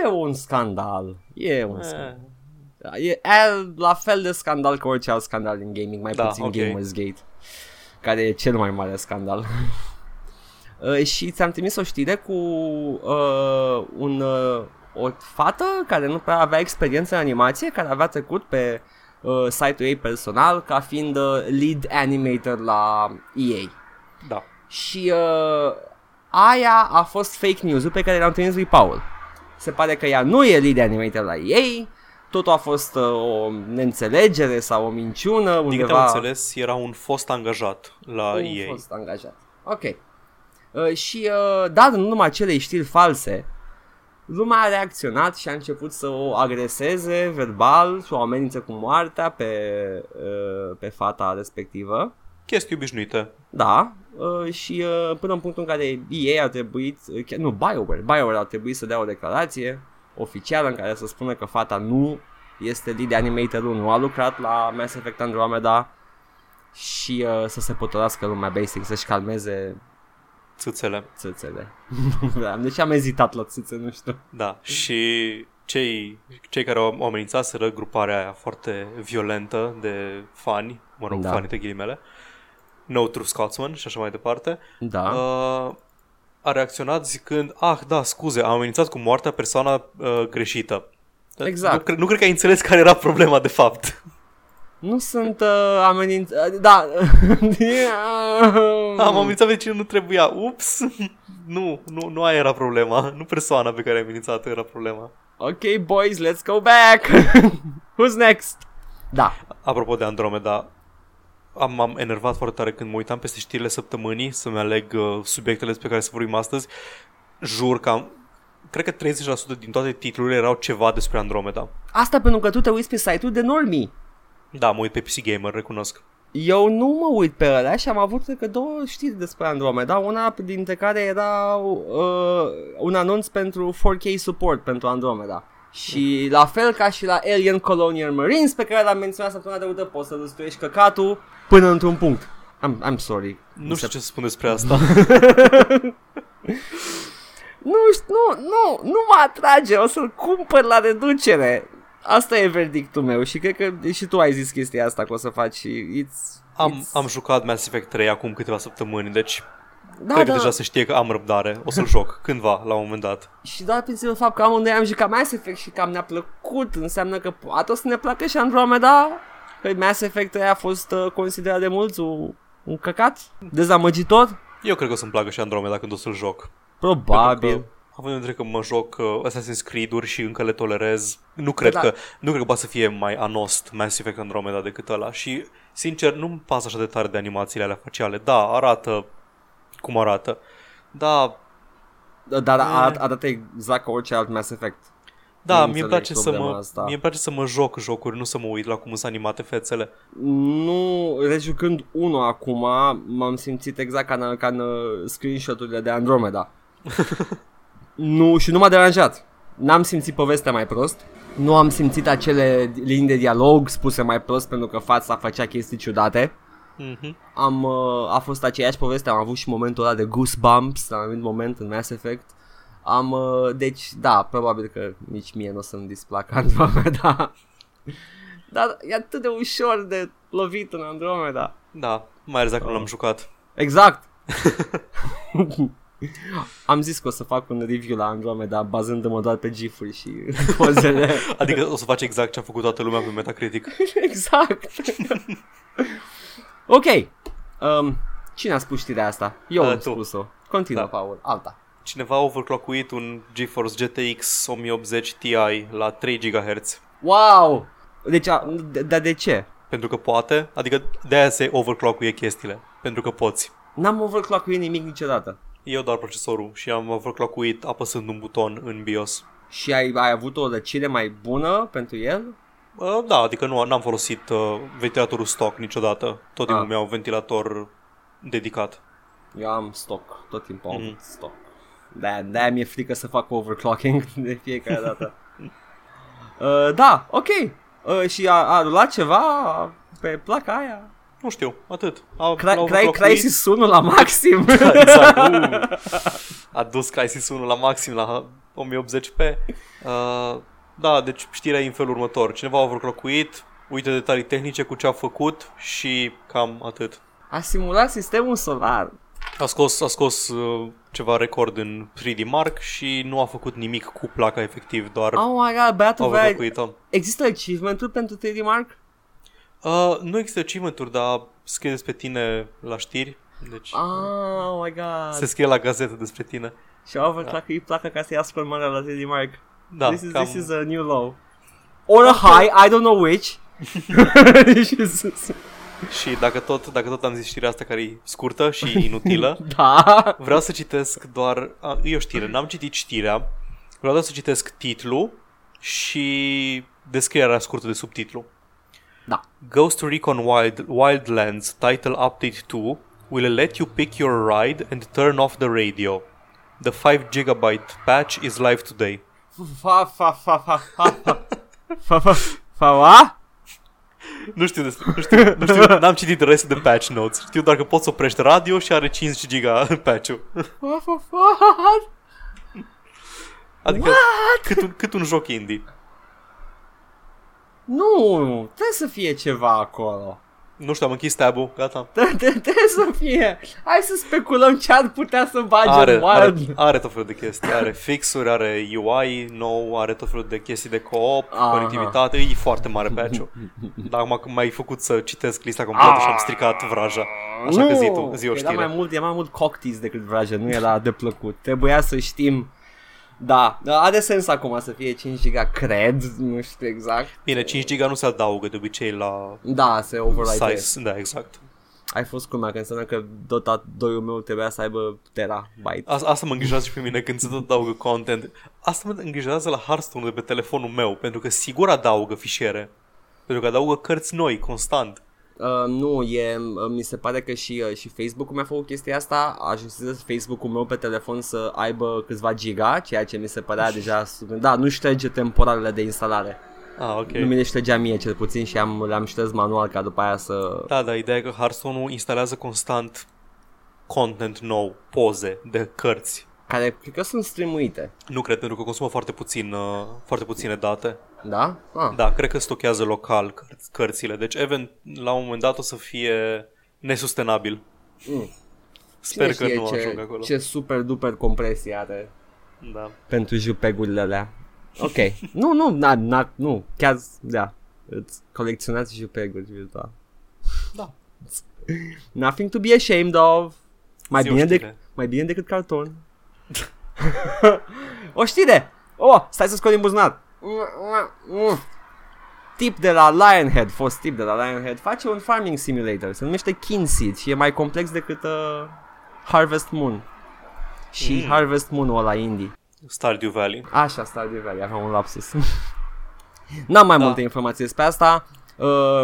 E un scandal. E la fel de scandal ca orice alt scandal din gaming, mai puțin okay. Gamersgate, care e cel mai mare scandal. Și ți-am trimis o știre cu o fată care nu prea avea experiență în animație, care avea trecut pe site-ul ei personal ca fiind lead animator la EA. Da. Și aia a fost fake news-ul pe care l-am trimis lui Paul. Se pare că ea nu e lead animator la EA, totul a fost o neînțelegere sau o minciună. Din câte am înțeles, era un fost angajat la EA. Un fost angajat, ok. Și dar nu numai acelei știri false, lumea a reacționat și a început să o agreseze verbal și o amenință cu moartea pe fata respectivă. Chestii obișnuite. Da, și până în punctul în care ei a trebuit, nu, BioWare a trebuit să dea o declarație oficială în care să spună că fata nu este lead animator-ul, nu a lucrat la Mass Effect Andromeda și să se potolească lumea, basic, să-și calmeze țâțele. Deci am ezitat la țâțe, nu știu. Da, și cei care au amenințat să ră gruparea aia foarte violentă de fani, mă rog, da, fanii de ghilimele, No True Scotsman și așa mai departe, da, a reacționat zicând, da, scuze, am amenințat cu moartea persoana greșită. Exact. Nu cred că ai înțeles care era problema de fapt. Nu sunt amenințat. Da. Am amenințat pe cine nu trebuia. Ups. Nu aia era problema. Nu persoana pe care ai amenințat-o era problema. Ok, boys, let's go back. Who's next? Da. Apropo de Andromeda, m-am enervat foarte tare când mă uitam peste știrile săptămânii să-mi aleg subiectele pe care să vorbim astăzi. Jur că cred că 30% din toate titlurile erau ceva despre Andromeda. Asta pentru că tu te uiți pe site-ul de normii. Da, mă uit pe PC Gamer, recunosc. Eu nu mă uit pe ăla și am avut cred că două știri despre Andromeda. Una dintre care era un anunț pentru 4K support pentru Andromeda. Și la fel ca și la Alien Colonial Marines, pe care l-am menționat săptămâna trecută, poți să răstuiești căcatul până într-un punct. I'm sorry. Nu știu ce să spun despre asta. Nu mă atrage, o să-l cumpăr la reducere. Asta e verdictul meu și cred că și tu ai zis chestia asta că o să faci și... Am jucat Mass Effect 3 acum câteva săptămâni, deci da, cred că deja se știe că am răbdare, o să-l joc cândva, la un moment dat. Și doar prin fapt că amândoi am jucat Mass Effect și cam ne-a plăcut, înseamnă că poate o să ne placă și Andromeda, că Mass Effect 3 a fost considerat de mulți un căcat dezamăgitor. Eu cred că o să-mi placă și Andromeda când o să-l joc. Probabil. Având în vedere că mă joc Assassin's Creed-uri și încă le tolerez, nu cred că poate să fie mai anost Mass Effect Andromeda decât ăla. Și, sincer, nu-mi pasă așa de tare de animațiile alea faciale. Da, arată cum arată. Dar arată exact ca orice alt Mass Effect. Da, mie-mi place să mă joc jocuri, nu să mă uit la cum sunt animate fețele. Nu, rejucând unul acum, m-am simțit exact ca în screenshot-urile de Andromeda. Nu, și nu m-a deranjat. N-am simțit povestea mai prost. Nu am simțit acele linii de dialog spuse mai prost pentru că fața făcea chestii ciudate. Mm-hmm. A fost aceeași poveste. Am avut și momentul ăla de goosebumps la un anumit moment în Mass Effect. Deci, da, probabil că nici mie nu o să-mi displacă Andromeda. Dar e atât de ușor de lovit în Andromeda. Da, mai ales dacă nu l-am jucat. Exact. Am zis că o să fac un review la Andromeda bazându-mă doar pe gif-uri și pozele. Adică o să faci exact ce a făcut toată lumea pe Metacritic. Exact. Ok, cine a spus știrea asta? Eu am spus-o. Continuă, da. Paul, alta. Cineva a overclockuit un GeForce GTX 1080 Ti la 3 GHz. Wow. Deci, dar de ce? Pentru că poate, adică de-aia se overclockuie chestiile. Pentru că poți. N-am overclockuit nimic niciodată. Eu doar procesorul și am văclacuit apăsând un buton în BIOS. Și ai avut o răcire mai bună pentru el? Da, adică nu am folosit ventilatorul stock niciodată. Tot timpul mi-au ventilator dedicat. Eu am stock, tot timpul am stock. De-aia mi-e frică să fac overclocking de fiecare dată. Da, ok. Și a rulat ceva pe placa aia? Nu știu, atât. Crysis 1 la maxim. Exact. A dus Crysis 1 la maxim la 1080p. Da, deci știrea e în felul următor. Cineva a overclockuit, uite detalii tehnice cu ce a făcut și cam atât. A simulat sistemul solar. A scos ceva record în 3D Mark și nu a făcut nimic cu placa efectiv, doar a overclockuit-o. Există achievement-uri pentru 3D Mark? Nu există achievement-uri, dar scrie despre tine la știri. Deci, oh my God. Se scrie la gazetă despre tine. Și au overclockuit placa ca să ia super mare la 3D Mark. Da, this is a new low. Or a high, I don't know which. Și dacă tot am zis știrea asta care e scurtă și inutilă, da. Vreau să citesc doar... E o știre, n-am citit știrea. Vreau doar să citesc titlul și descrierea scurtă de subtitlu. Da. Ghost Recon Wildlands Title Update 2 will let you pick your ride and turn off the radio. The 5GB patch is live today. Nu știu, n-am citit restul de patch notes. Știu doar că poți să oprești radio și are 5 giga patch-ul. Adică cât un joc indie. Nu, trebuie să fie ceva acolo. Nu știu, am închis tab-ul, gata. Trebuie să fie. Hai să speculăm ce ar putea să bage în Wild. Are tot felul de chestii. Are fixuri, are UI nou, are tot felul de chestii de co-op, conectivitate. E foarte mare patch-ul. Dar acum m-ai făcut să citesc lista completă și am stricat vraja. Așa că zi o știre. Era mai mult cocktease decât vraja, nu era de plăcut. Trebuia să știm. Da, are sens acum să fie 5 giga, cred, nu știu exact. Bine, 5 giga nu se adaugă de obicei la... Da, se overwrite. Da, exact. Ai fost cum mea, că înseamnă că Dota 2-ul meu trebuia să aibă terabyte. Asta mă îngrijează și pe mine când se tot adaugă content. Asta mă îngrijează la Hearthstone de pe telefonul meu, pentru că sigur adaugă fișiere. Pentru că adaugă cărți noi, constant. Nu, mi se pare că și Facebook-ul mi-a făcut chestia asta. Ajunsez Facebook-ul meu pe telefon să aibă câțiva giga, ceea ce mi se părea deja... Da, nu șterge temporarele de instalare. Okay. Nu mi le ștergea mie cel puțin și le-am șters manual ca după aia să... Da, ideea e că Hearthstone-ul instalează constant content nou, poze de cărți. Care cred că sunt streamuite. Nu cred, pentru că consumă foarte puține date. Da? Da, cred că stochează local cărțile. Deci, la un moment dat o să fie nesustenabil. Sper că nu ajung acolo. Ce super-duper compresie are pentru JPEG-urile alea. Ok. Nu. Chiar, da. Îți colecționați JPEG-uri virtual. Da. Nothing to be ashamed of. Mai bine decât carton. O știre. Stai să scot din buzunar. Fost tip de la Lionhead face un farming simulator. Se numește Kinseed și e mai complex decât Harvest Moon. Și Harvest Moon-ul ăla indie. Stardew Valley. Așa, Stardew Valley, aveam un lapsus. N-am mai multe informații despre asta.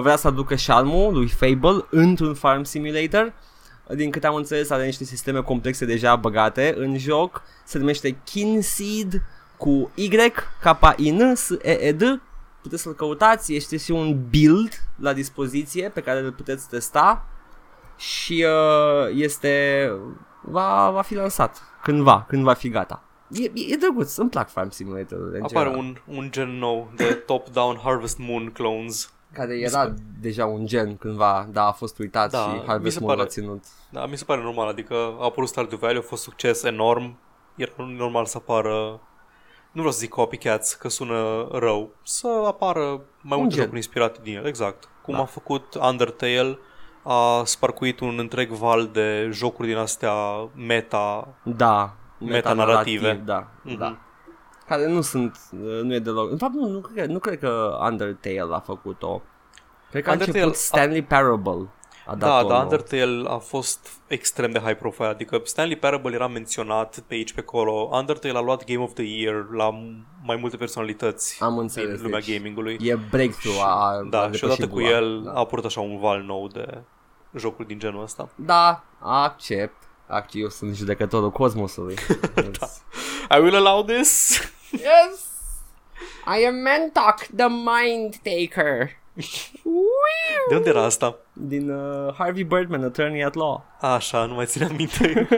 Vrea să aducă șarmul lui Fable într-un farm simulator. Din câte am înțeles, are niște sisteme complexe deja băgate în joc. Se numește Kinseed cu YKINSEED. Puteți să-l căutați, este și un build la dispoziție pe care îl puteți testa. Și este va fi lansat când va fi gata. E drăguț, îmi plac farm simulator-urile. Apare un gen nou de top-down Harvest Moon clones. Care era deja un gen cândva, dar a fost uitat și Harvest Moon l-a ținut. Da, mi se pare normal, adică a apărut Stardew Valley, a fost succes enorm. Era normal să apară, nu vreau să zic copycats, că sună rău, să apară mai multe lucruri inspirate din el, exact. Cum a făcut Undertale, a sparcuit un întreg val de jocuri din astea metanarrative. Da, da. Care nu sunt, nu e deloc. În fapt, nu cred că Undertale a făcut-o. Cred că a început Stanley Parable. Da, Undertale a fost extrem de high profile, adică Stanley Parable era menționat pe aici, pe acolo. Undertale a luat Game of the Year la mai multe personalități din lumea gamingului. E breakthrough. Și odată cu el a apărut așa un val nou de jocuri din genul ăsta. Da, accept. Eu sunt judecătorul cosmosului. Da. I will allow this. Yes. I am Mentok, the Mind Taker. De unde era asta? Din Harvey Birdman, Attorney at Law. Așa, nu mai țineam minte.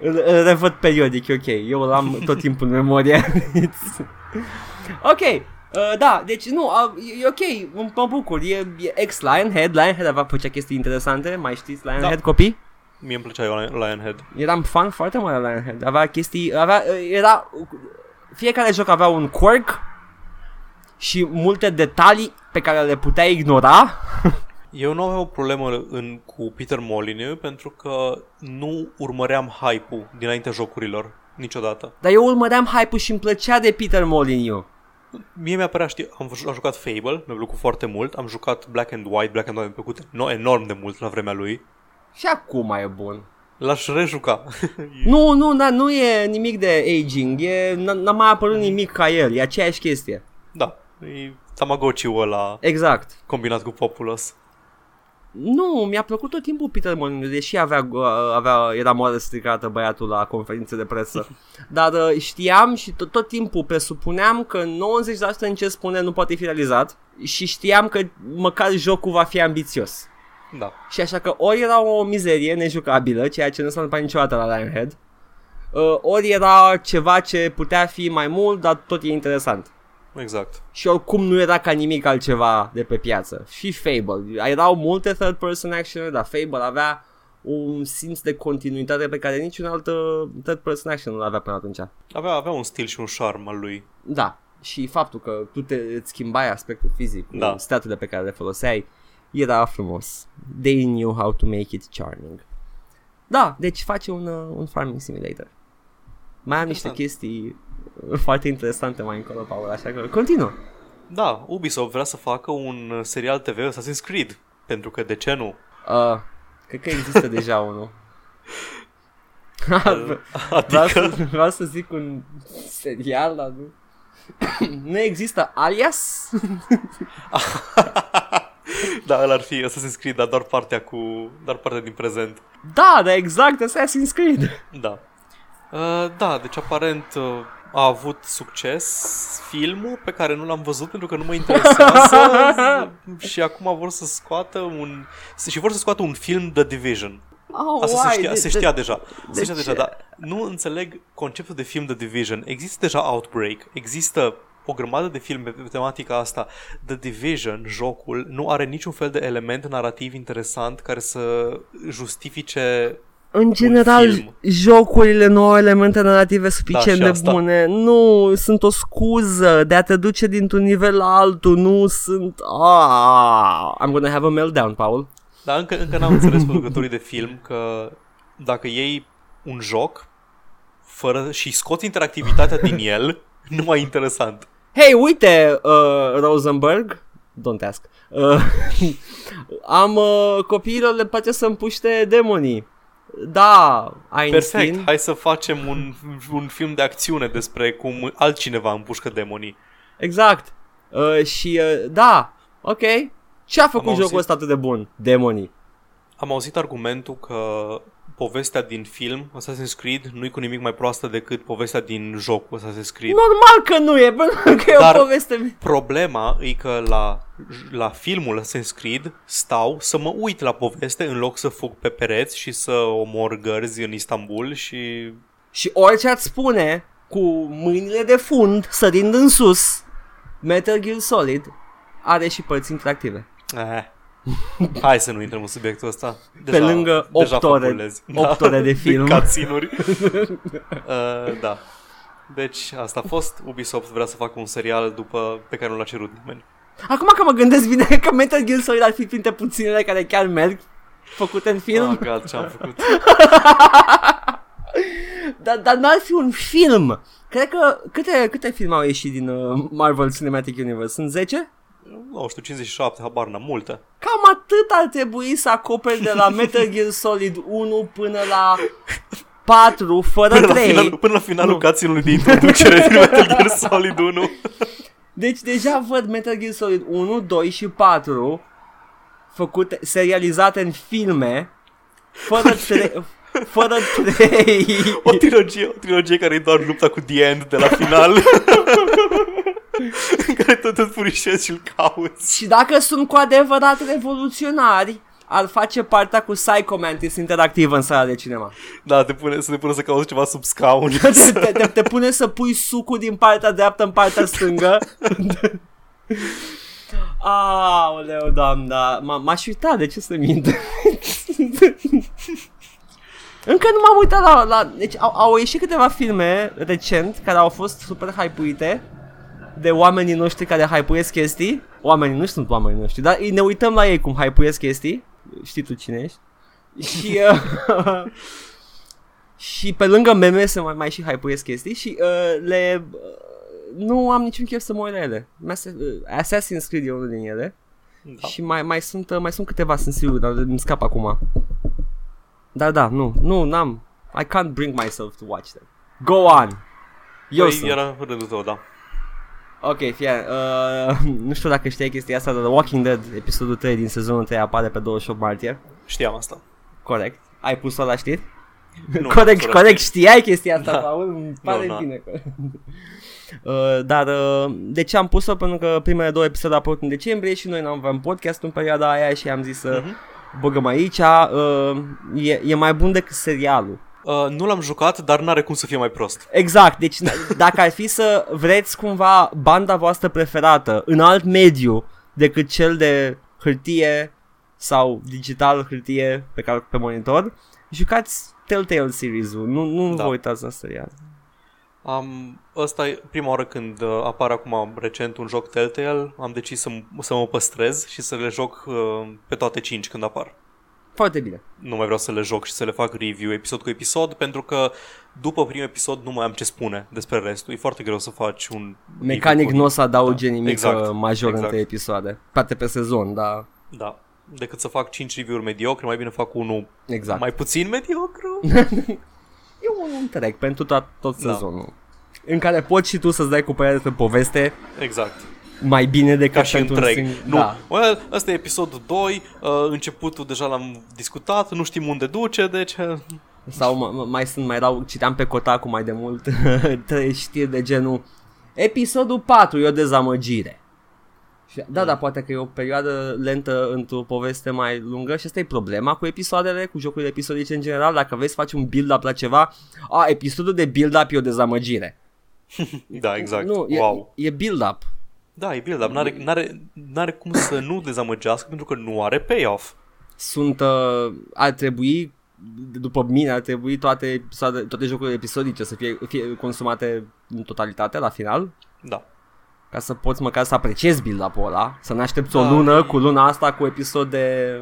Îl revăd periodic, ok. Eu îl am tot timpul în memorie. Ok, da, deci nu, e ok, mă bucur. E ex-Lionhead, Lionhead avea făcea chestii interesante. Mai știți Lionhead, da. Copii? Mie îmi plăcea Lionhead. Eram fan foarte mare la Lionhead. Avea chestii, era... Fiecare joc avea un quirk și multe detalii pe care le puteai ignora. Eu nu aveam o problemă cu Peter Molyneux pentru că nu urmăream hype-ul dinainte jocurilor, niciodată. Dar eu urmăream hype-ul și îmi plăcea de Peter Molyneux. Mie mi-a părea, am jucat Fable, mi-a plăcut foarte mult, am jucat Black and White mi-a plăcut enorm de mult la vremea lui. Și acum e bun. L-aș rejuca. Nu, da, nu e nimic de aging, n-a mai apărut nimic ca el, e aceeași chestie. Da, e Tamagotchi-ul ăla. Exact. Combinat cu Populous. Nu, mi-a plăcut tot timpul Peter Molyneux, deși era moară stricată băiatul la conferințe de presă. Dar știam și tot timpul presupuneam că 90% din ce spune nu poate fi realizat și știam că măcar jocul va fi ambițios. Da. Și așa că ori era o mizerie nejucabilă, ceea ce nu s-a întâmplat niciodată la Lionhead, ori era ceva ce putea fi mai mult, dar tot e interesant. Exact. Și oricum nu era ca nimic altceva de pe piață. Și Fable, erau multe third person action-uri, dar Fable avea un simț de continuitate pe care niciun alt third person action nu l-avea până atunci. Avea un stil și un șarm al lui. Da, și faptul că tu îți schimbai aspectul fizic, da, staturile pe care le foloseai. Era frumos. They knew how to make it charming. Da, deci face un farming simulator. Mai am niște chestii foarte interesante mai încolo, Paul, așa că continuă. Da, Ubisoft vrea să facă un serial TV Assassin's Creed. Pentru că de ce nu? Cred că există deja unul. Vreau să zic un serial, dar nu. Nu există Alias? Da, ăla ar fi Assassin's Creed, dar doar partea din prezent. Da, da, exact, Assassin's Creed. Da. Da, deci aparent a avut succes filmul pe care nu l-am văzut pentru că nu mă interesează. Și acum vor să scoată un film The Division. Oh, asta se știa deja, dar nu înțeleg conceptul de film The Division. Există deja Outbreak, există o grămadă de filme pe tematica asta. The Division, jocul, nu are niciun fel de element narrativ interesant care să justifice. În general, jocurile nu au elemente narrative suficient de bune. Nu, sunt o scuză de a te duce dintr-un nivel la altul. Nu sunt... I'm gonna have a meltdown, Paul. Dar încă n-am înțeles producătorii de film că dacă iei un joc și scoți interactivitatea din el, nu mai interesant. Hei, uite, Rosenberg, don't ask. Copiilor le place să împuște demonii. Da, Einstein. Perfect, hai să facem un film de acțiune despre cum altcineva împușcă demonii. Exact. Da, ok. Ce a făcut jocul ăsta atât de bun? Demonii. Am auzit argumentul că povestea din film Assassin's Creed nu e cu nimic mai proastă decât povestea din joc Assassin's Creed. Normal că nu e, pentru că e o poveste. Problema e că la filmul Assassin's Creed stau să mă uit la poveste în loc să fug pe pereți și să omor gărzi în Istanbul și... Și orice ați spune cu mâinile de fund sărind în sus, Metal Gear Solid are și părți interactive. Hai să nu intrăm în subiectul ăsta. Deja, pe lângă 8 ore de film. Cutscene-uri. Da. Deci asta a fost. Ubisoft vrea să facă un serial pe care nu l-a cerut nimeni. Acum că mă gândesc bine că Metal Gear Solid ar fi printre puținele care chiar merg făcute în film. Oh God, ce-am făcut. Dar n-ar fi un film. Cred că câte filme au ieșit din Marvel Cinematic Universe? Sunt 10? Nu știu, 57, habar n-am, multe. Cam cam atât ar trebui să acoperi de la Metal Gear Solid 1 până la 4, fără 3. Până la finalul cutscene-ului de introducere din Metal Gear Solid 1. Deci deja văd Metal Gear Solid 1, 2 și 4 făcute, serializate în filme, fără trei. O trilogie care e doar lupta cu The End de la final. În care tot îl furișezi și îl cauți. Și dacă sunt cu adevărat revoluționari, ar face partea cu Psycho Mantis interactiv în sala de cinema. Da, te pune să cauți ceva sub scaun. Te pune să pui sucul din partea dreaptă în partea stângă. Aoleu, doamna, m-aș uita, de ce să mint? Încă nu m-am uitat la... Deci au ieșit câteva filme recent care au fost super hype-uite de oamenii noștri care hype-uiesc chestii. Oamenii nu sunt oamenii noștri, dar ne uităm la ei cum hype-uiesc chestii. Știi tu cine ești. Și, și pe lângă meme se mai și hype-uiesc chestii și le... Nu am niciun chef să mă uit la ele. Assassin's Creed e unul din ele. Da. Și mai sunt câteva, sunt sigur, dar îmi scap acum. Dar da, nu, n-am. I can't bring myself to watch them. Go on! Era rândul tău, da. Ok, fie, nu știu dacă știai chestia asta, dar The Walking Dead, episodul 3 din sezonul 3 apare pe 28 martie. Știam asta. Corect. Ai pus-o la știri? Nu, corect, știai chestia asta, da. Paul? Îmi pare bine. Dar de ce am pus-o? Pentru că primele două episoade apărut în decembrie și noi n-am avut podcast în perioada aia și am zis să băgăm aici. E mai bun decât serialul. Nu l-am jucat, dar n-are cum să fie mai prost. Exact, deci dacă ar fi să vreți cumva banda voastră preferată în alt mediu decât cel de hârtie sau digital hârtie pe monitor, jucați Telltale Series-ul, nu da. Vă uitați la serial. Asta e prima oară când apare acum recent un joc Telltale, am decis să mă păstrez și să le joc pe toate 5 când apar. Foarte bine. Nu mai vreau să le joc și să le fac review episod cu episod, pentru că după primul episod nu mai am ce spune despre restul. E foarte greu să faci un... Mecanic nu o să adauge nimic major între episoade, poate pe sezon, dar... Da. Decât să fac 5 review-uri mediocre, mai bine fac unul mai puțin mediocru. E un întreg pentru tot sezonul. În care poți și tu să-ți dai cu părerea despre poveste. Exact. Mai bine decât ca și întreg. Asta e episodul 2, începutul deja l-am discutat, nu știm unde duce, deci... Sau citeam pe Kotaku mai de mult știri de genul episodul 4 e o dezamăgire. Da, poate că e o perioadă lentă într-o poveste mai lungă și asta e problema cu episoadele, cu jocurile episodice în general. Dacă vrei să faci un build-up la ceva, episodul de build-up e o dezamăgire. Da, exact. Nu, wow. E build-up. Da, e build-up, n-are cum să nu dezamăgească pentru că nu are payoff. Ar trebui toate jocurile episodice să fie consumate în totalitate la final. Da. Ca să poți măcar să apreciezi build-up-ul ăla, să ne aștepți o lună cu luna asta cu episod de...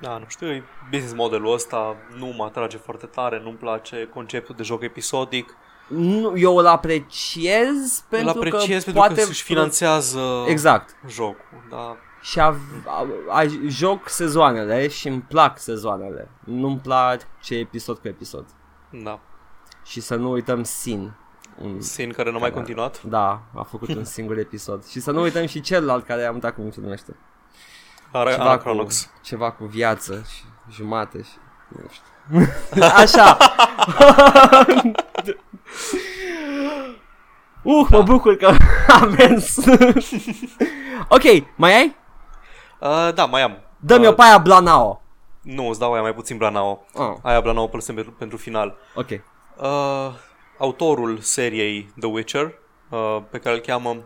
Da, nu știu, business modelul ăsta nu mă atrage foarte tare, nu-mi place conceptul de joc episodic. Nu, eu îl apreciez pentru că se-și finanțează jocul, da. Și joc sezoanele și îmi plac sezoanele, nu-mi place episod cu episod. Da. Și să nu uităm Sin care nu mai continuat? Da, a făcut un singur episod. Și să nu uităm și celălalt care am uitat cum se numește. Ceva cu viață și jumate și nu știu. Așa. Mă bucur că am mers. Ok, mai ai? Da, mai am. Dă-mi o pe aia Blanao. Nu, îți dau aia mai puțin Blanao. Aia Blanao pentru final. Ok. Autorul seriei The Witcher, pe care îl cheamă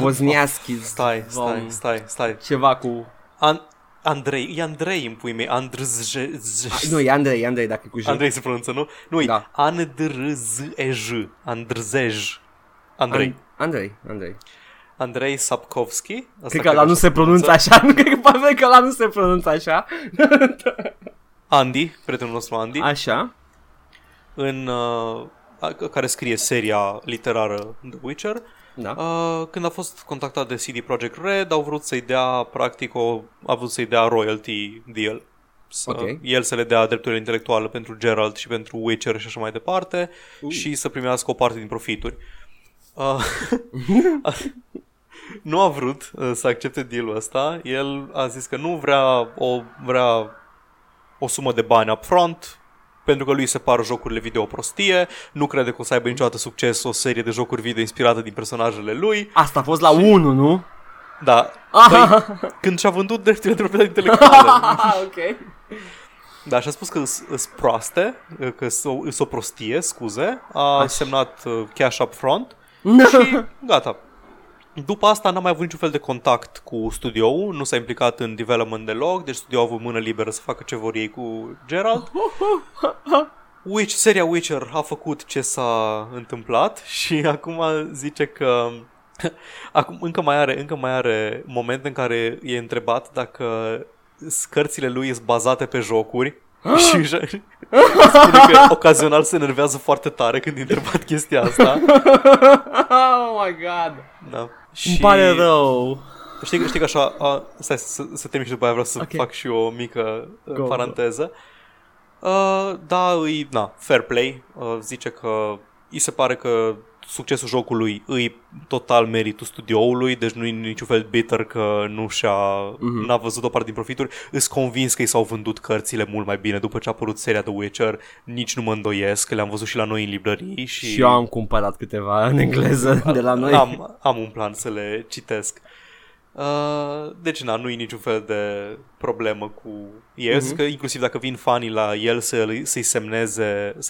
Wozniacki. Stai. Ceva cu Andrei. E Andrei în puii mei. Nu, e Andrei dacă e cu J. Andrei se pronunță, nu? Nu, e Andrzej. Andrei. Andrei Sapkowski. Cred că ăla nu se pronunță așa. Nu cred că ăla nu se pronunță așa. Andy, prietenul nostru Andy. Așa. În care scrie seria literară The Witcher, da. Când a fost contactat de CD Projekt Red, au vrut să-i dea, practic, a vrut să-i dea royalty deal. Okay. El să le dea drepturile intelectuale pentru Geralt și pentru Witcher și așa mai departe, și să primească o parte din profituri. Nu a vrut să accepte deal-ul ăsta. El a zis că nu vrea o sumă de bani upfront, pentru că lui se par jocurile video prostie, nu crede că o să aibă niciodată succes o serie de jocuri video inspirată din personajele lui. Asta a fost la 1, nu? Da. Păi, când și-a vândut drepturile de proprietate intelectuală. Okay. Da, și-a spus că sunt proaste, că sunt o prostie, scuze. A semnat cash up front și gata. După asta n-a mai avut niciun fel de contact cu studioul, nu s-a implicat în development deloc, deci studioul a avut mână liberă să facă ce vor ei cu Geralt. Seria Witcher a făcut ce s-a întâmplat și acum zice că acum încă mai are momente în care e întrebat dacă cărțile lui sunt bazate pe jocuri și spune că ocazional se enervează foarte tare când e întrebat chestia asta. Oh my god. Da. Și îmi pare rău. Știi că așa, stai să termin și după aia vreau să fac și o mică paranteză. Da, fair play. Zice că îi se pare că succesul jocului îi total meritul studioului, deci nu e niciun fel bitter că nu n-a văzut o parte din profituri. Îs convins că i s-au vândut cărțile mult mai bine după ce a apărut seria The Witcher, nici nu mă îndoiesc, le-am văzut și la noi în librării. Și eu am cumpărat câteva în engleză de la noi. Am un plan să le citesc. Deci nu e niciun fel de problemă cu el, că inclusiv dacă vin fanii la el să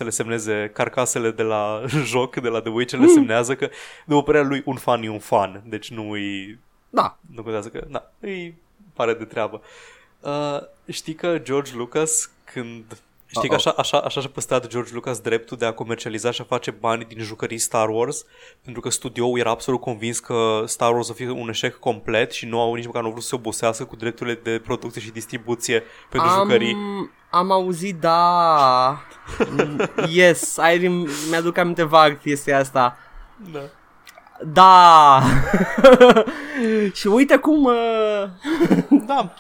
le semneze carcasele de la joc, de la The Witcher, le semnează, că după părerea lui un fan e un fan, deci nu contează că îi pare de treabă. Știi că George Lucas, când știi că așa și-a păstrat George Lucas dreptul de a comercializa și a face bani din jucării Star Wars, pentru că studioul era absolut convins că Star Wars o fi un eșec complet și nici măcar nu au vrut să se obosească cu drepturile de producție și distribuție pentru jucării. Am auzit, da. Yes, mi-aduc aminte vag chestia asta. Da. Da. Și uite cum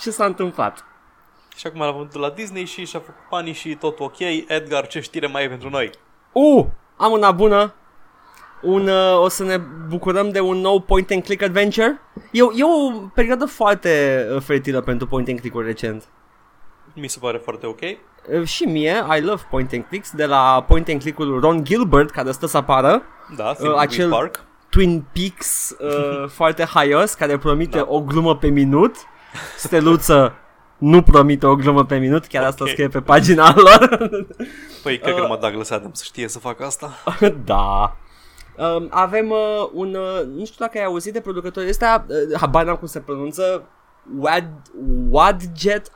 ce s-a întâmplat. Și acum l-a vândut la Disney și și-a făcut banii și tot ok. Edgar, ce știre mai e pentru noi? Am una bună. O să ne bucurăm de un nou point-and-click adventure. E o perioadă foarte fertilă pentru point-and-click-uri recent. Mi se pare foarte ok. Și mie, I love point-and-clicks, de la point-and-click-ul Ron Gilbert, care stă să apară. Da, acel Park. Twin Peaks foarte haios, care promite o glumă pe minut. Steluță nu promite o glumă pe minut, chiar asta scrie pe pagina lor. Păi cred că numai Douglas Adams să știe să facă asta. Da. Avem nu știu dacă ai auzit de producătorii ăsta, habar n-am cum se pronunță, Wadjet,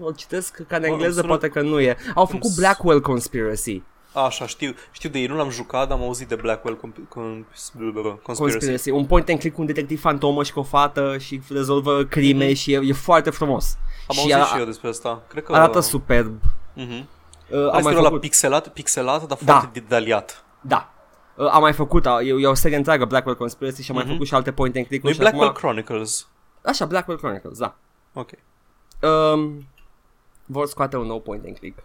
o citesc ca în engleză, poate că nu e. Au făcut Blackwell Conspiracy. Așa, știu de ei, nu l-am jucat, dar am auzit de Blackwell Conspiracy. Un point and click cu un detectiv fantomă și cu o fată și rezolvă crime și e foarte frumos. Am auzit și eu despre asta. Cred că arată superb. Am mai făcut la pixelat, dar foarte detaliat. Da. Am mai făcut, e o serie întreagă Blackwell Conspiracy și am mai făcut și alte point and click-uri. Blackwell Chronicles. Așa, Blackwell Chronicles, da. Ok. Vor scoate un nou point and click.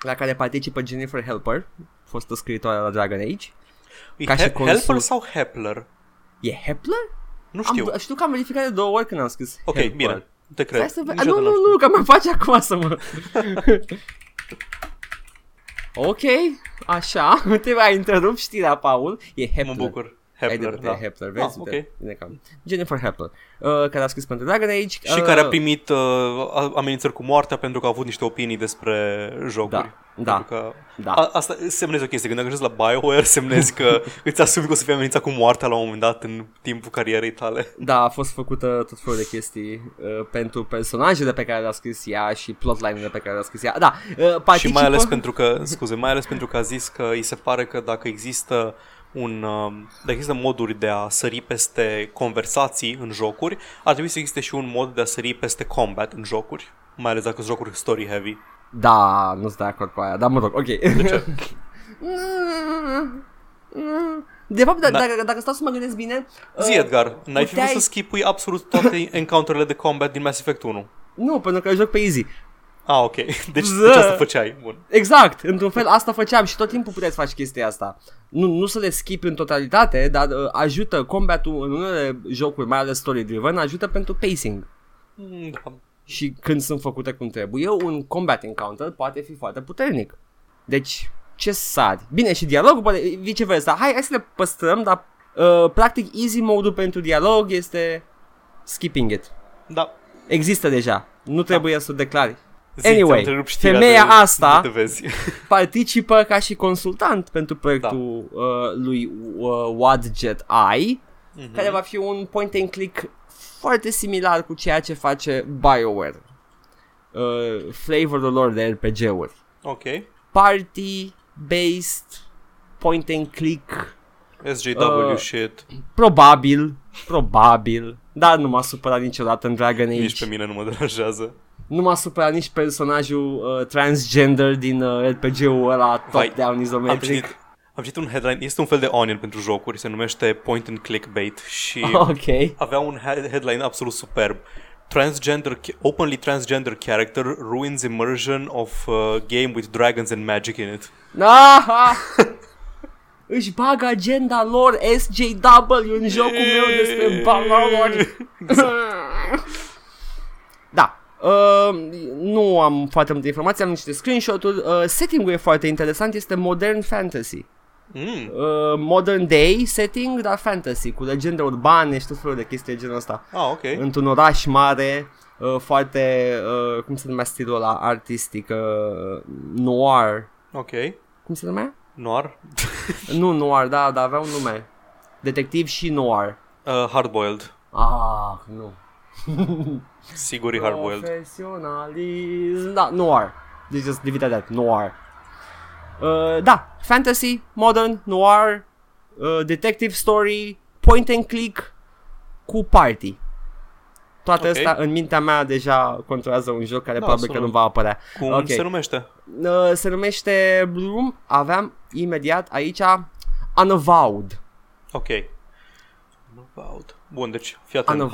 La care participă Jennifer Helper, fostă scriitoare la Dragon Age. Helper sau Hepler? E Hepler? Nu știu. Știu că am verificat de 2 ori când am scris Helper. Ok, bine, te cred. Nu, că mă face acum să mă... Ok, așa, te mai întrerup știrea, Paul. E Hepler. Mă bucur. Hepler, da. Hepler, vezi? Okay. Jennifer Hepler, care a scris pentru Dragon Age. Și care a primit amenințări cu moartea pentru că a avut niște opinii despre jocuri. Da. Asta semnezi o chestie. Când ajungi la BioWare, semnezi că îți asumi că o să fii amenințat cu moartea la un moment dat în timpul carierei tale. Da, a fost făcută tot felul de chestii pentru personajele pe care le-a scris ea și plotline-urile pe care le-a scris ea. Da, și mai ales pentru că, a zis că îi se pare că dacă există dacă există moduri de a sări peste conversații în jocuri, ar trebui să existe și un mod de a sări peste combat în jocuri, mai ales dacă sunt jocuri story heavy. Da, nu sunt de acord cu aia, dar mă rog, ok. De ce? De fapt, dacă stau să mă gândesc bine... Zi, Edgar, n-ai fi vrut să skipui absolut toate encounter-urile de combat din Mass Effect 1? Nu, pentru că eu joc pe easy. Ah, ok. Deci asta făceai. Bun. Exact. Într-un fel asta făceam și tot timpul puteai să faci chestia asta. Nu să le schipi în totalitate, dar ajută combatul în unele jocuri, mai ales story-driven, ajută pentru pacing. Da. Și când sunt făcute cum trebuie, un combat encounter poate fi foarte puternic. Deci, ce sari. Bine, și dialogul poate viceversa. Hai să le păstrăm, dar practic easy mode-ul pentru dialog este skipping it. Da. Există deja. Nu trebuie să o declari. Anyway, femeia asta participă ca și consultant pentru proiectul lui Wadjet Eye, care va fi un point-and-click foarte similar cu ceea ce face BioWare, flavorul lor de RPG-uri. Ok. Party-based, point-and-click, SJW shit. Probabil, dar nu m-a supărat niciodată în Dragon Age. Nici pe mine nu mă deranjează. Nu m-a supărat nici personajul transgender din RPG-ul ăla top-down izometric. Am citit un headline, este un fel de Onion pentru jocuri, se numește Point and Clickbait și avea un headline absolut superb. Openly transgender character ruins immersion of game with dragons and magic in it. Aha! Își bagă agenda lor SJW în jocul meu despre balori. Da. Nu am foarte multe informații, am niște screenshot-uri. Setting-ul e foarte interesant, este modern fantasy. Modern day setting, dar fantasy, cu legende urbane și tot felul de chestii de genul ăsta. Într-un oraș mare, foarte, cum se numea stilul ăla artistic, noir. Ok. Cum se numea? Noir? Nu noir, dar avea un nume. Detectiv și noir. Hardboiled. Ah, nu. Sigur e hardboiled. Profesionalism. Da, noir. Deci just leave it at that, noir. Da, fantasy, modern, noir, detective story, point and click cu party. Toate astea în mintea mea deja controlează un joc care probabil că nu va apărea. Cum se numește? Se numește Bloom. Aveam imediat aici Unavowed. Ok. Unavowed. Bun, deci, fii atent,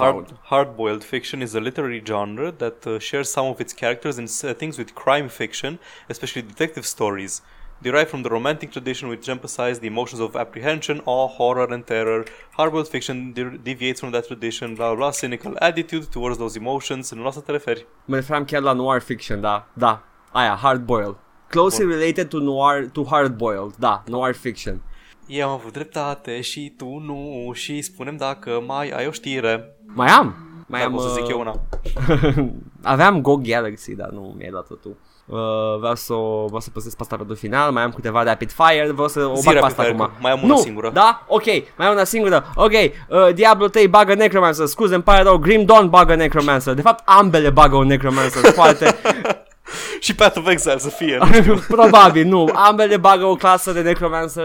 hard-boiled fiction is a literary genre that shares some of its characters and settings with crime fiction, especially detective stories, derived from the romantic tradition which emphasized the emotions of apprehension, awe, horror, and terror. Hard-boiled fiction deviates from that tradition, blah, blah, cynical attitude towards those emotions. Nu la să te referi. Mă referam chiar la noir fiction, da, aia, hard-boiled. Closely related to noir, to hard-boiled, da, noir fiction. Eu am avut dreptate și tu nu. Și spunem dacă mai ai o știre. Mai am o să zic eu una. Aveam GOG Galaxy, dar nu mi-ai dat-o tu. Vreau să păstresc pasta pentru final. Mai am câteva rapid fire. Vreau să o bag pasta acum. Mai am una singură. Da? Ok, mai am una singură. Ok, Diablo 3 bagă Necromancer. Scuze, îmi pare rău, Grim Dawn bagă Necromancer. De fapt, ambele bagă un Necromancer. Foarte... Și Path of Exile să fie. Probabil, nu. Ambele bagă o clasă de Necromancer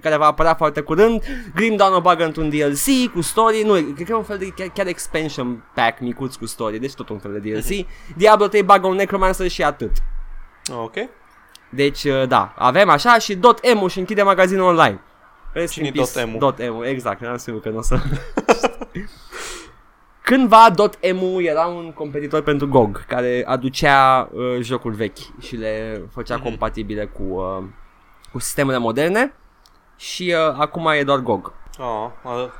care va apărea foarte curând. Grim Dawn o bagă într-un DLC cu story. Nu, cred că e un fel de chiar expansion pack micuț cu story. Deci tot un fel de DLC. Diablo 3 bagă un Necromancer și atât. Ok. Deci, da. Avem așa și .emu și închide magazinul online. Cine .emu? Exact. N-am sigur că nu o să... Cândva .emu era un competitor pentru GOG care aducea jocuri vechi și le făcea compatibile cu sistemele moderne și acum e doar GOG.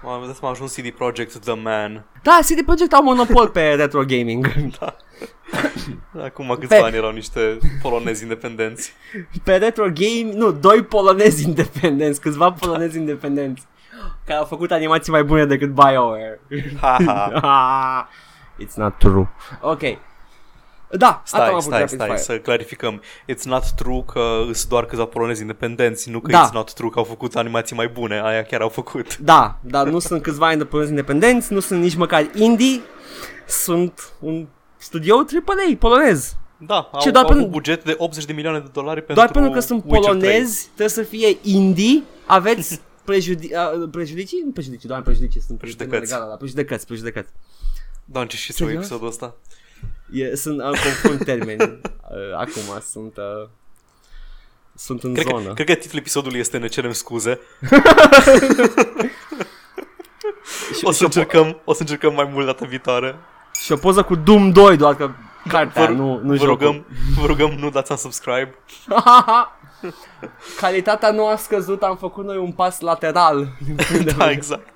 Am văzut că a ajuns CD Projekt The Man. Da, CD Projekt au monopol pe retro gaming. Da. Acum câțiva ani erau niște polonezi independenți. Pe retro game, nu, 2 polonezi independenți, câțiva polonezi independenți. Care au făcut animații mai bune decât BioWare. It's not true. Ok. Da, stai, să clarificăm. It's not true că sunt doar câțiva polonezi independenți. Nu că it's not true că au făcut animații mai bune. Aia chiar au făcut. Da, dar nu sunt câțiva polonezi independenți. Nu sunt nici măcar indie. Sunt un studio AAA polonez. Da, au un buget de $80 milioane pentru doar pentru că sunt polonezi 3. Trebuie să fie indie. Aveți prejudicii? Nu prejudicii, doamne, prejudicii sunt prejudecăți. Doamne, ce știți cu episodul ăsta? Confund termeni. acum sunt... Sunt în cred zonă. Cred că titlul episodului este Ne cerem scuze. o să încercăm mai mult data viitoare. Și o poză cu Doom 2, doar că cartea, nu jocul. Vă rugăm, nu dați un subscribe. Calitatea nu a scăzut, am făcut noi un pas lateral. Da, exact.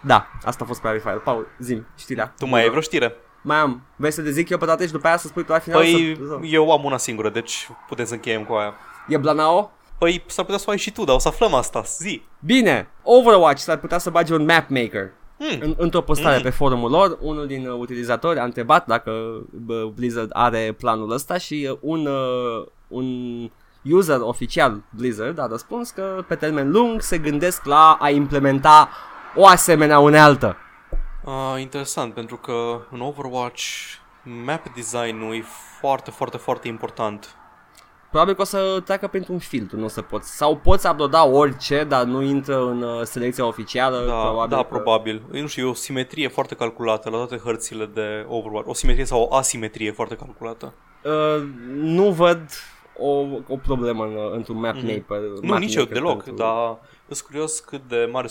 Da, asta a fost Clarify. Paul, zi-mi știrea. Tu mai ai vreo știre? Mai am. Vrei să le zic eu pe toate și după aia să spui tu la final? Păi eu am una singură, deci putem să încheiem cu aia. E Blanao? Păi s-ar putea să o ai și tu, dar o să aflăm asta, zi. Bine, Overwatch s-ar putea să bage un map maker într-o postare pe forumul lor. Unul din utilizatori a întrebat dacă Blizzard are planul ăsta și un user oficial Blizzard a răspuns că pe termen lung se gândesc la a implementa o asemenea unealtă. Interesant, pentru că în Overwatch map design-ul e foarte, foarte, foarte important. Probabil că o să treacă printr-un filtru, nu o să poți. Sau poți uploada orice, dar nu intră în selecția oficială. Probabil. Nu știu, e o simetrie foarte calculată la toate hărțile de Overwatch. O simetrie sau o asimetrie foarte calculată. Nu văd o problemă într-un map maker. Nu, nici eu deloc, dar sunt curios cât de mare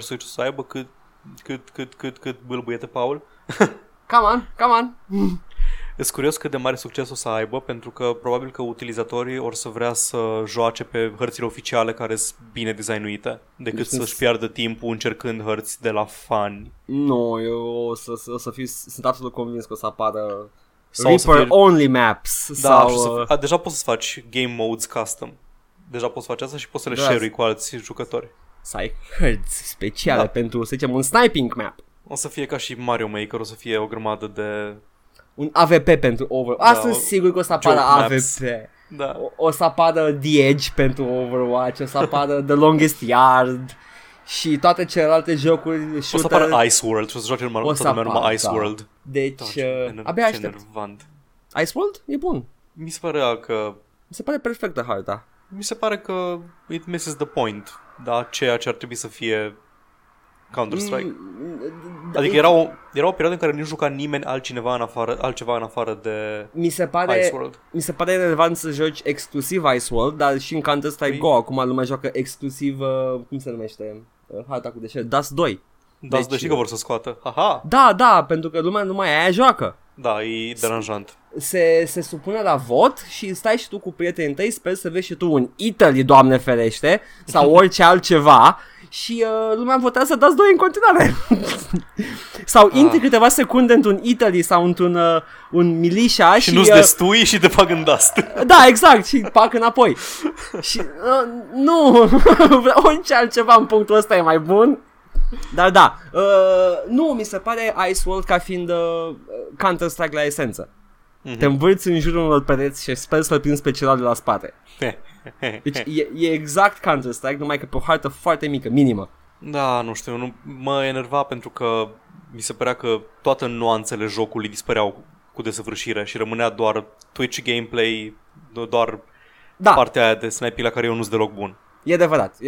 succes să aibă, cât bâlbâiete, Paul. Come on. E curios cât de mare succes o să aibă, pentru că probabil că utilizatorii or să vrea să joace pe hărțile oficiale care sunt bine designuite, decât să-și piardă timpul încercând hărți de la fani. Nu, eu sunt absolut convins că o să apară Reaper-only maps. Da, sau... deja poți să faci game modes custom. Deja poți să faci asta și poți să le share-ui cu alți jucători. Să ai hărți speciale pentru, să zicem, un sniping map. O să fie ca și Mario Maker, o să fie o grămadă de... Un AVP pentru Overwatch. Asta sunt sigur că o să apară AVP. Da. O să apară The Edge pentru Overwatch, o să apară The Longest Yard și toate celelalte jocuri. Shooter. O să apară Ice World, o să joace numai Ice World. Deci, abia aștept. Ice World e bun. Mi se pare perfectă harta. Mi se pare că it misses the point, da, ceea ce ar trebui să fie Counter-Strike. Adică era o perioadă în care nu juca nimeni altceva în afară de Ice World. Mi se pare relevant să joci exclusiv Ice World, dar și în Counter-Strike Go acum lumea joacă exclusiv, cum se numește, harta cu deșert, Dust 2. Dust 2 și că vor să scoată. Aha. Da, pentru că lumea numai aia joacă. Da, e deranjant. Se supune la vot și stai și tu cu prietenii tăi, sper să vezi și tu un Italy, Doamne ferește, sau orice altceva. Și lumea votează Dust 2 în continuare. Sau intri câteva secunde într-un Italy sau într-un un militia și nu-ți destui și te fac în Dust. Da, exact, și fac înapoi. Și nu, orice altceva în punctul ăsta e mai bun. Dar da, nu, mi se pare Ice World ca fiind Counter-Strike la esență. Te învârți în jurul unor pereți și sper să-l prinzi pe celălalt de la spate. Deci e exact Counter-Strike, numai că pe o hartă foarte mică, minimă. Da, nu știu, mă enerva pentru că mi se părea că toate nuanțele jocului dispăreau cu desăvârșire și rămânea doar Twitch gameplay, doar partea aia de sniping la care eu nu-s deloc bun. E adevărat.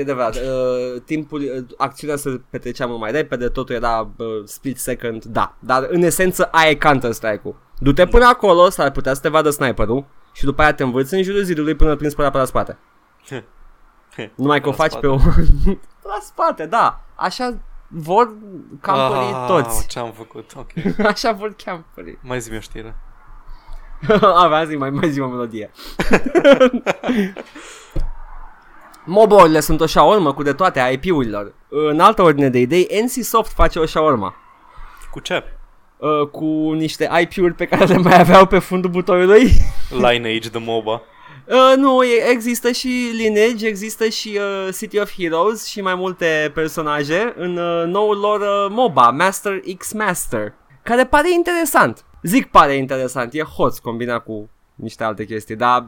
Acțiunea se petrecea mult mai repede, totul era split second, dar în esență aia e Counter-Strike-ul. Du-te până acolo, s-ar putea să te vadă sniperul și după aia te învârți în jurul zidului până îl prinzi pe la spate. Numai că o faci pe o... la spate, da. Așa vor camperii toți. Ce-am făcut, ok. Așa vor camperii. Mai zi-mi o știre. Aveam zi, mai zi o melodie. Mobile-urile sunt o șaormă cu de toate IP-urilor. În altă ordine de idei, NCSoft face o șaormă. Cu ce? Cu niște IP-uri pe care le mai aveau pe fundul butoiului. Lineage the MOBA. Nu, există și Lineage, există și City of Heroes și mai multe personaje în noul lor MOBA, Master X Master, care pare interesant. Zic pare interesant, e hoț combinat cu niște alte chestii, dar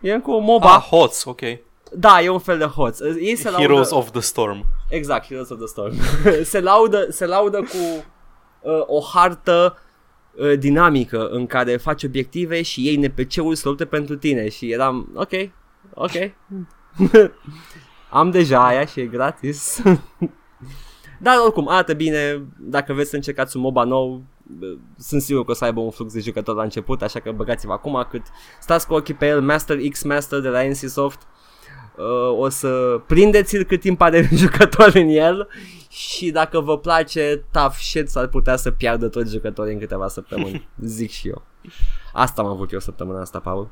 e cu MOBA. Hoț, ok. Da, e un fel de hoț. Heroes of the Storm. Exact, Heroes of the Storm. se laudă cu o hartă dinamică în care faci obiective și iei NPC-uri să lupte pentru tine. Și eram, ok. Am deja aia și e gratis. Dar oricum, arată bine. Dacă veți să încercați un MOBA nou, sunt sigur că o să aibă un flux de jucători la început, așa că băgați-vă acum cât stați cu ochii pe el. Master X Master de la NCSoft, o să prindeți-l cât timp are jucător în el și dacă vă place, tough shit, s-ar putea să piardă toți jucătorii în câteva săptămâni, zic și eu. Asta am avut eu săptămâna asta, Paul.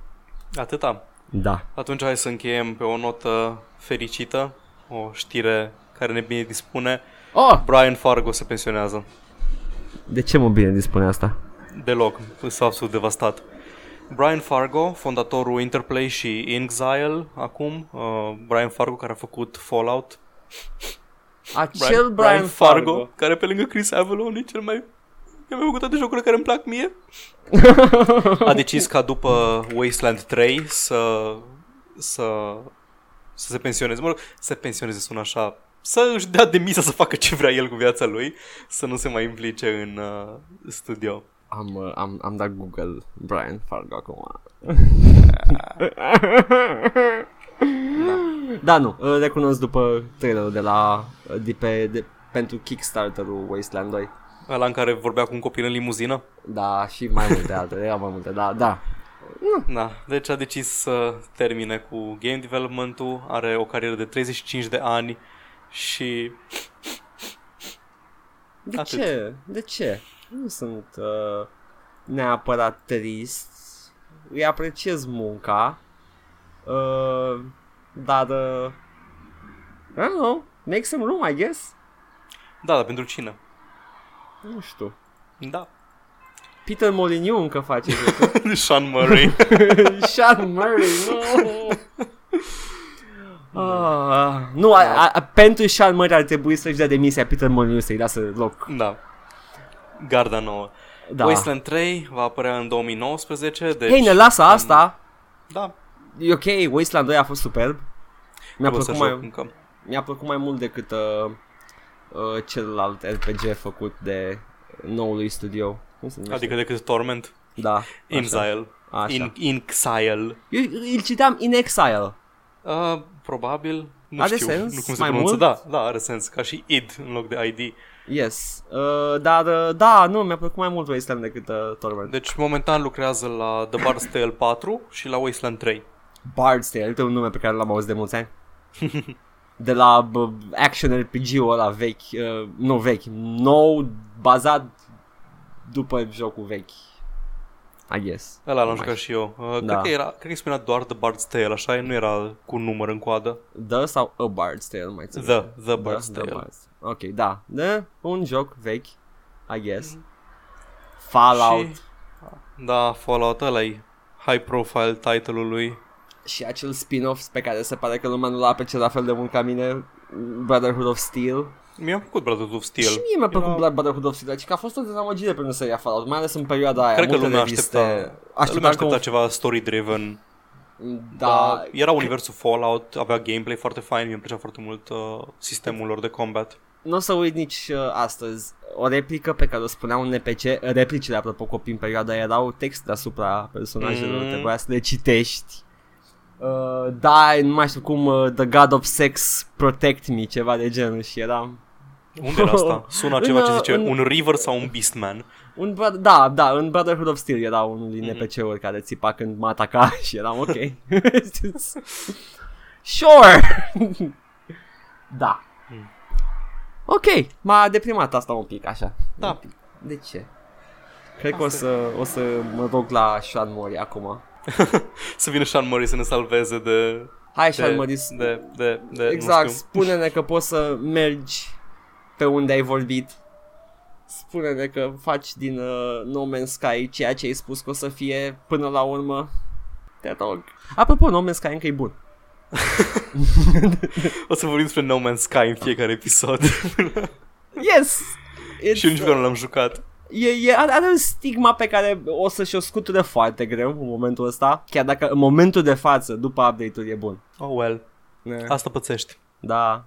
Atâta? Da. Atunci hai să încheiem pe o notă fericită, o știre care ne bine dispune. Oh! Brian Fargo se pensionează. De ce mă bine dispune asta? Deloc, sunt absolut devastat. Brian Fargo, fondatorul Interplay și InXile acum, Brian Fargo care a făcut Fallout. Acel Brian Fargo care pe lângă Chris Avellone e cel mai... Eu mi-am făcut toate jocurile care îmi plac mie. A decis ca după Wasteland 3 să se pensioneze. Mă rog, se pensioneze sună așa. Să își dea demisia, să facă ce vrea el cu viața lui, să nu se mai implice în studio. Am dat Google Brian Fargo acum. Da, nu, recunosc după trailerul de la pentru Kickstarter-ul Wasteland 2. Ăla în care vorbea cu un copil în limuzină? Da, și mai multe altele, erau mai multe, da. Da, deci a decis să termine cu game development-ul, are o carieră de 35 de ani și... De ce? Nu sunt neapărat trist, îi apreciez munca, dar... I don't know, make some room, I guess. Da, dar pentru cine? Nu știu. Da. Peter Molyneux încă face. Sean Murray. Sean Murray, nu, pentru Sean Murray ar trebui să-și dea demisia, Peter Molyneux să-i lasă loc. Da. Garda nouă. Da. Wasteland 3 va apărea în 2019. Deci ne lasă asta. Da. E ok, Wasteland 2 a fost superb. Mi-a plăcut mai mult decât... celălalt RPG făcut de noului studio. Adică decât Torment? Da. InXile. Eu îl citeam InXile. Probabil. Nu are știu. Sens? Nu cum se mai pronunță. Mult? Da, are sens. Ca și id în loc de ID. Yes. Dar, da, nu, mi-a plăcut mai mult Wasteland decât Torment. Deci, momentan lucrează la The Bard's Tale 4 și la Wasteland 3. Bard's Tale, este un nume pe care l-am auzit de mulți ani. De la action RPG-ul ăla vechi, nou, bazat după jocul vechi, I guess. Ăla l-am jucat și eu. Da. Cred că spunea doar The Bard's Tale, așa? Nu era cu număr în coadă. The sau A Bard's Tale, mai țin. The Bard's Tale. Ok, da. Un joc vechi, I guess. Fallout. Da, Fallout ăla-i high profile title-ul lui. Și acel spin-off pe care se pare că lumea nu l-a apreciat la fel de mult ca mine, Brotherhood of Steel. Mi-a plăcut Brotherhood of Steel. Și mie mi-a plăcut Brotherhood of Steel, dar că a fost o dezamăgire pentru seria Fallout, mai ales în perioada aia. Cred că lumea aștepta ceva story-driven. Da. Era universul Fallout, avea gameplay foarte fain, mi-a plăcea foarte mult sistemul lor de combat. Nu o să uit nici astăzi o replică pe care o spunea un NPC. Replicile, apropo, copii în perioada erau text deasupra personajelor, trebuia să le citești. Da, nu mai știu cum, The God of Sex Protect Me, ceva de genul, și eram... Unde era asta? Sună ceva ce zice, un River sau un Beastman? Da, în Brotherhood of Steel era unul din NPC-uri care țipa când mă ataca și eram ok. Sure! Da. Ok, m-a deprimat asta un pic, așa. Da. Pic. De ce? Cred că o să mă rog la Sean Mori acum. Să vină Sean Murray să ne salveze de... Hai Sean Murray, exact, spune-ne că poți să mergi pe unde ai vorbit. Spune-ne că faci din No Man's Sky ceea ce ai spus că o să fie până la urmă. Te rog. Apropo, No Man's Sky încă e bun. O să vorbim despre No Man's Sky în fiecare episod. Yes! Și nici nu l-am jucat. Are un stigma pe care o să și-o scuture foarte greu în momentul ăsta, chiar dacă în momentul de față, după update-ul, e bun. Oh well, asta pățești. Da,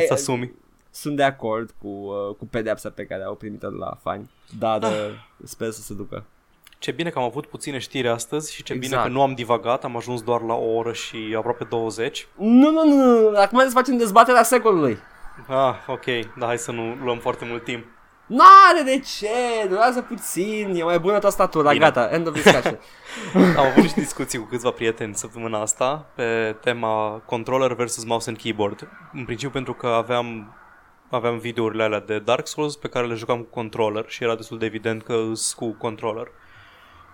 asta asumi. Sunt de acord cu pedeapsa pe care au primit-o de la fani, dar sper să se ducă. Ce bine că am avut puține știri astăzi și ce bine că nu am divagat, am ajuns doar la o oră și aproape 20. Nu, acum să facem dezbaterea secolului. Ah, ok, dar hai să nu luăm foarte mult timp. N-are de ce, durează puțin, e mai bună tastatura, bine. Gata, end of discussion. Am avut și discuții cu câțiva prieteni săptămâna asta pe tema controller versus mouse and keyboard. În principiu pentru că aveam videourile alea de Dark Souls pe care le jucam cu controller și era destul de evident că îs cu controller.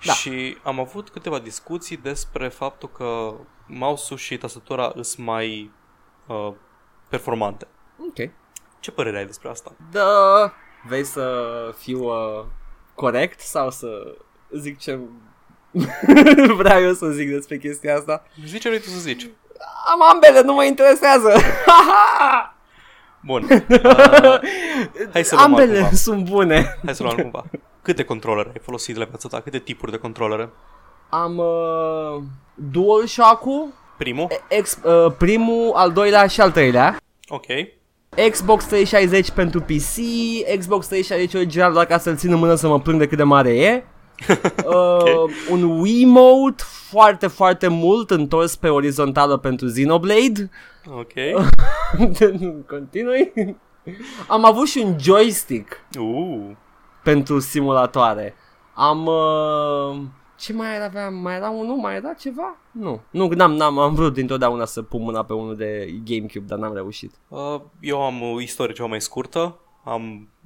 Da. Și am avut câteva discuții despre faptul că mouse-ul și tastatura îs mai performante. Ok. Ce părere ai despre asta? Da. Vei să fiu corect sau să zic ce vreau eu să zic despre chestia asta? Zici ce vrei tu să zici. Am ambele, nu mă interesează. Bun. Hai să ambele sunt bune. Hai să luăm cumva. Câte controlere ai folosit la viața ta? Câte tipuri de controlere? Am DualShock-ul. Primul? Primul, al doilea și al treilea. Ok. Xbox 360 pentru PC, Xbox 360 original, doar ca să-l țin în mână să mă plâng de cât de mare e. Okay. Un Wiimote foarte, foarte mult întors pe orizontală pentru Xenoblade. Ok. Continui. Am avut și un joystick pentru simulatoare. Ce mai aveam? Mai era unul? Mai era ceva? Nu. Nu, am vrut dintotdeauna să pun mâna pe unul de GameCube, dar n-am reușit. Eu am o istorie ceva mai scurtă.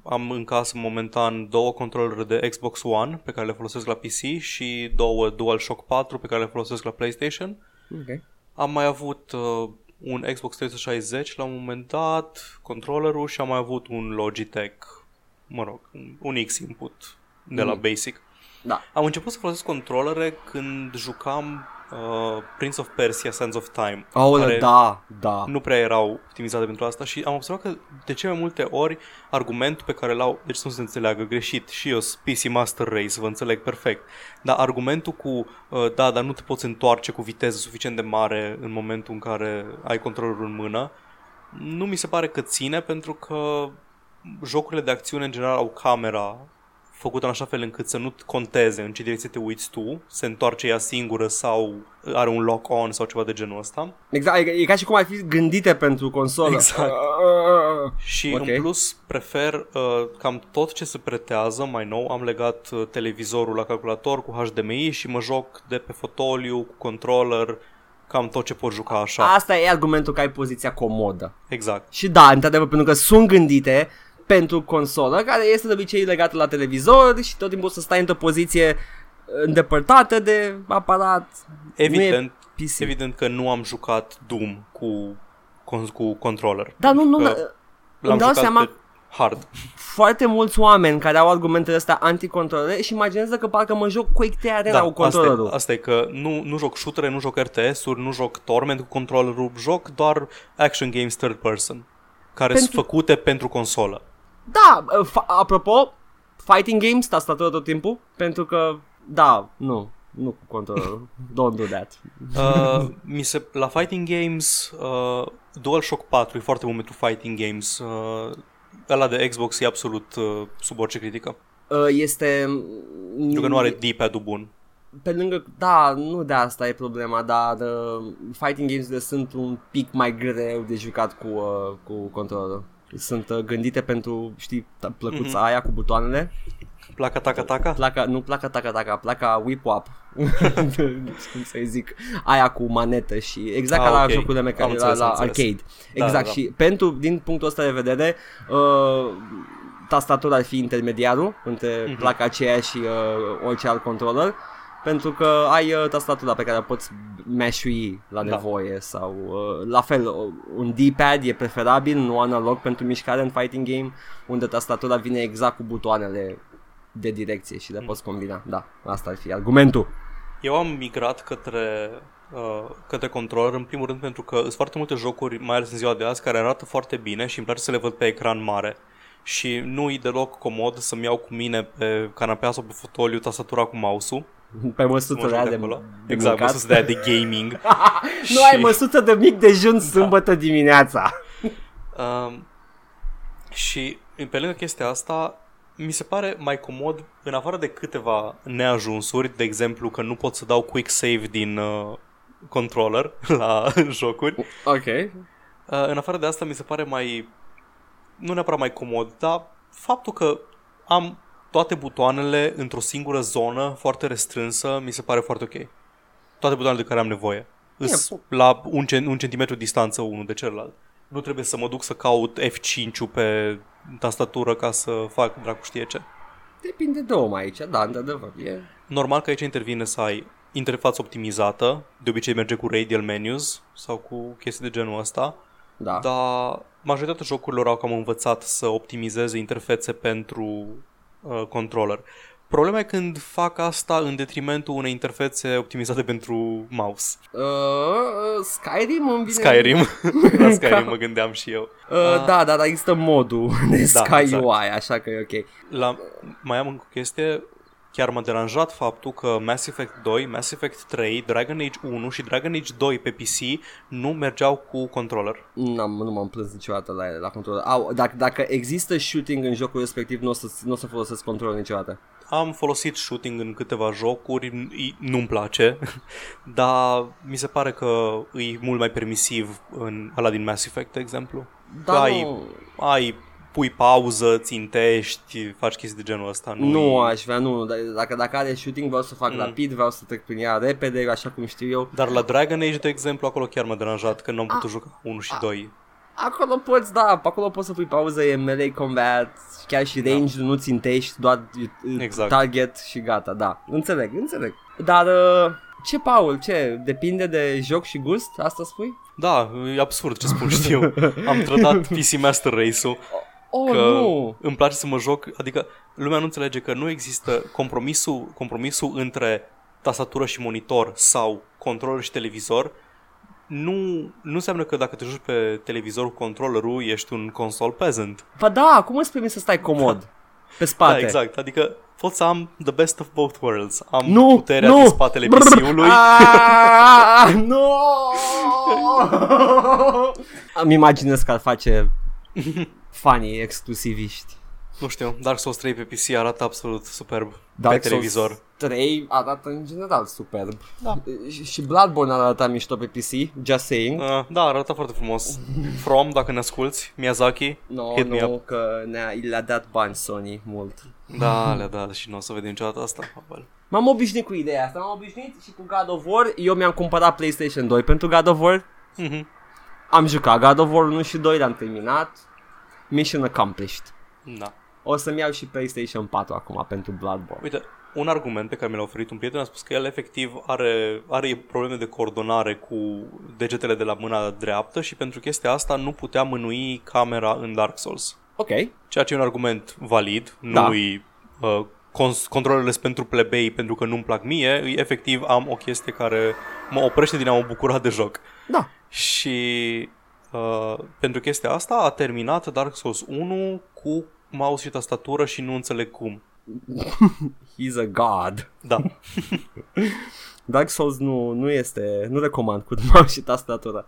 Am în casă momentan două controlere de Xbox One pe care le folosesc la PC și două DualShock 4 pe care le folosesc la PlayStation. Okay. Am mai avut un Xbox 360 la un moment dat, controllerul, și am mai avut un Logitech, mă rog, un X-Input de la Basic. Da. Am început să folosesc controlere când jucam Prince of Persia Sands of Time. Aole, da. Nu prea erau optimizate pentru asta și am observat că de ce mai multe ori argumentul pe care l-au, deci nu se înțeleagă greșit, și eu PC Master Race, vă înțeleg perfect, dar argumentul cu dar nu te poți întoarce cu viteză suficient de mare în momentul în care ai controllerul în mână, nu mi se pare că ține, pentru că jocurile de acțiune în general au camera făcut în așa fel încât să nu conteze în ce direcție te uiți tu, se întoarce ea singură sau are un lock-on sau ceva de genul ăsta. Exact, e ca și cum ar fi gândite pentru consolă. Exact. Și okay. În plus prefer cam tot ce se pretează mai nou. Am legat televizorul la calculator cu HDMI și mă joc de pe fotoliu cu controller, cam tot ce pot juca așa. Asta e argumentul că ai poziția comodă. Exact. Și da, într-adevăr, pentru că sunt gândite pentru consolă, care este de obicei legată la televizor și tot timpul să stai într-o poziție îndepărtată de aparat. Evident, evident că nu am jucat Doom cu controller. Dar nu, l-am jucat seama hard. Foarte mulți oameni care au argumentele astea anticontrolere și imaginează că parcă mă joc cu Ecteare cu controllerul. Asta e că nu joc shootere, nu joc RTS-uri, nu joc Torment cu controllerul, joc doar action games third person, care sunt făcute pentru consolă. Da, apropo, fighting games, tastatură tot timpul, pentru că, nu cu controllerul, don't do that. La fighting games, DualShock 4 e foarte bun pentru fighting games, ăla de Xbox e absolut sub orice critică. Pentru că nu are D-pad-ul bun. Pe lângă, nu de asta e problema, dar fighting games-urile sunt un pic mai greu de jucat cu controllerul. Sunt gândite pentru, știi, plăcuța aia cu butoanele. Placa taca-taca? Nu placa taca-taca, placa whip-wap. Cum să-i zic, aia cu manetă și exact ca la jocurile mecanice, la arcade. Exact, da. Și pentru, din punctul ăsta de vedere, tastatura ar fi intermediarul între placa aceea și orice alt controller. Pentru că ai tastatura pe care o poți mash-ui la nevoie sau la fel, un D-pad e preferabil, nu analog pentru mișcare în fighting game, unde tastatura vine exact cu butoanele de direcție și le poți combina. Da, asta ar fi argumentul. Eu am migrat către controller, în primul rând pentru că sunt foarte multe jocuri, mai ales în ziua de azi, care arată foarte bine și îmi place să le văd pe ecran mare. Și nu-i deloc comod să-mi iau cu mine pe canapea sau pe fotoliu tastatura cu mouse-ul. Pe măsuță de acolo. Exact, măsuță de gaming. Nu ai măsuță de mic dejun sâmbătă dimineața. Și pe lângă chestia asta mi se pare mai comod, în afară de câteva neajunsuri, de exemplu că nu pot să dau quick save din controller la jocuri. Ok. În afară de asta mi se pare mai, nu neapărat mai comod, dar faptul că am toate butoanele într-o singură zonă foarte restrânsă, mi se pare foarte ok. Toate butoanele de care am nevoie la un centimetru distanță unul de celălalt. Nu trebuie să mă duc să caut F5-ul pe tastatură ca să fac dracu știe ce. Depinde de om aici, da, într-adevăr. Normal că aici intervine să ai interfață optimizată, de obicei merge cu radial menus sau cu chestii de genul ăsta, da. Dar majoritatea jocurilor au cam învățat să optimizeze interfețe pentru controller. Problema e când fac asta în detrimentul unei interfețe optimizate pentru mouse. Skyrim îmi vine... Skyrim. La Skyrim mă gândeam și eu. Da, există modul de Sky exact. UI, așa că e ok. Mai am încă o chestie. Chiar m-a deranjat faptul că Mass Effect 2, Mass Effect 3, Dragon Age 1 și Dragon Age 2 pe PC nu mergeau cu controller. Nu m-am plâns niciodată la controller. Dacă există shooting în jocul respectiv, nu o să folosesc controller niciodată. Am folosit shooting în câteva jocuri, nu-mi place, dar mi se pare că e mult mai permisiv în ala din Mass Effect, de exemplu. Da, ai pui pauză, țintești, faci chestii de genul ăsta. Nu aș vrea, nu. Dacă are shooting vreau să fac rapid, vreau să trec prin ea repede, așa cum știu eu. Dar la Dragon Age, de exemplu, acolo chiar m-a deranjat că n-am putut juca 1 și 2. Acolo poți, da, acolo poți să pui pauză, e melee combat, chiar și range, nu țintești, doar exact. Target și gata, da. Înțeleg. Dar ce, Paul, ce? Depinde de joc și gust? Asta spui? Da, e absurd ce spun, știu. Am trădat PC Master Race-ul. Că nu. Îmi place să mă joc, adică lumea nu înțelege că nu există compromisul între tastatură și monitor sau controller și televizor. Nu înseamnă că dacă te joci pe televizor cu controllerul ești un console peasant. Ba da, cum îți permis să stai comod pe spate? Da, exact, adică pot să am the best of both worlds. Am puterea din spatele PC-ului. Nu! Îmi imaginez că ar face... Fanii exclusiviști. Nu știu, Dark Souls 3 pe PC arată absolut superb. Dark pe televizor Souls 3 arată în general superb, da. Și Bloodborne arată mișto pe PC. Just saying. Da, arată foarte frumos. From, dacă ne asculti, Miyazaki. No, că le-a dat bani Sony mult. Da, le-a dat și nu o să vedem niciodată asta. M-am obișnuit cu ideea asta. M-am obișnuit și cu God of War. Eu mi-am cumpărat PlayStation 2 pentru God of War. Am jucat God of War 1 și 2, l-am terminat. Mission accomplished. Da. O să-mi iau și PlayStation 4 acum pentru Bloodborne. Uite, un argument pe care mi l-a oferit un prieten a spus că el efectiv are probleme de coordonare cu degetele de la mâna dreaptă și pentru chestia asta nu putea mânui camera în Dark Souls. Ok. Ceea ce e un argument valid, nu-i controlele sunt pentru plebei pentru că nu-mi plac mie, efectiv am o chestie care mă oprește din a mă bucura de joc. Da. Și... pentru chestia asta a terminat Dark Souls 1 cu mouse și tastatură și nu înțeleg cum. He's a god. Da. Dark Souls nu este, nu recomand cu mouse și tastatură.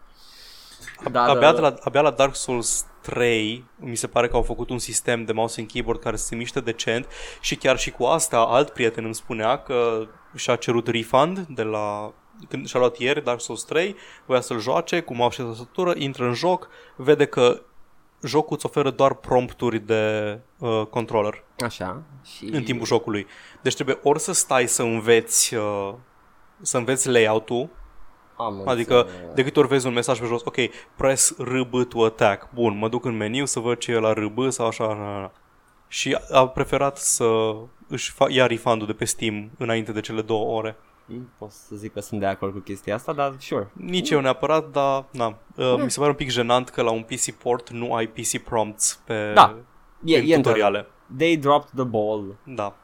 Dar, abia la Dark Souls 3 mi se pare că au făcut un sistem de mouse and keyboard care se miște decent și chiar și cu asta alt prieten îmi spunea că și-a cerut refund de la... Când și-a luat ieri Dark Souls 3, voia să-l joace cu mouse și tastatură, intră în joc, vede că jocul îți oferă doar prompturi de controller. Așa. Și... în timpul jocului. Deci trebuie ori să stai să înveți layout-ul. Adică de câte ori vezi un mesaj pe jos, ok, press RB to attack. Bun, mă duc în meniu să văd ce e la RB sau așa. Și a preferat să își ia refund-ul de pe Steam înainte de cele 2 ore. Pot să zic că sunt de acord cu chestia asta, dar sure. Nici eu neapărat, dar na. Mi se pare un pic jenant că la un PC port nu ai PC prompts pe, pe tutoriale. They dropped the ball. Da.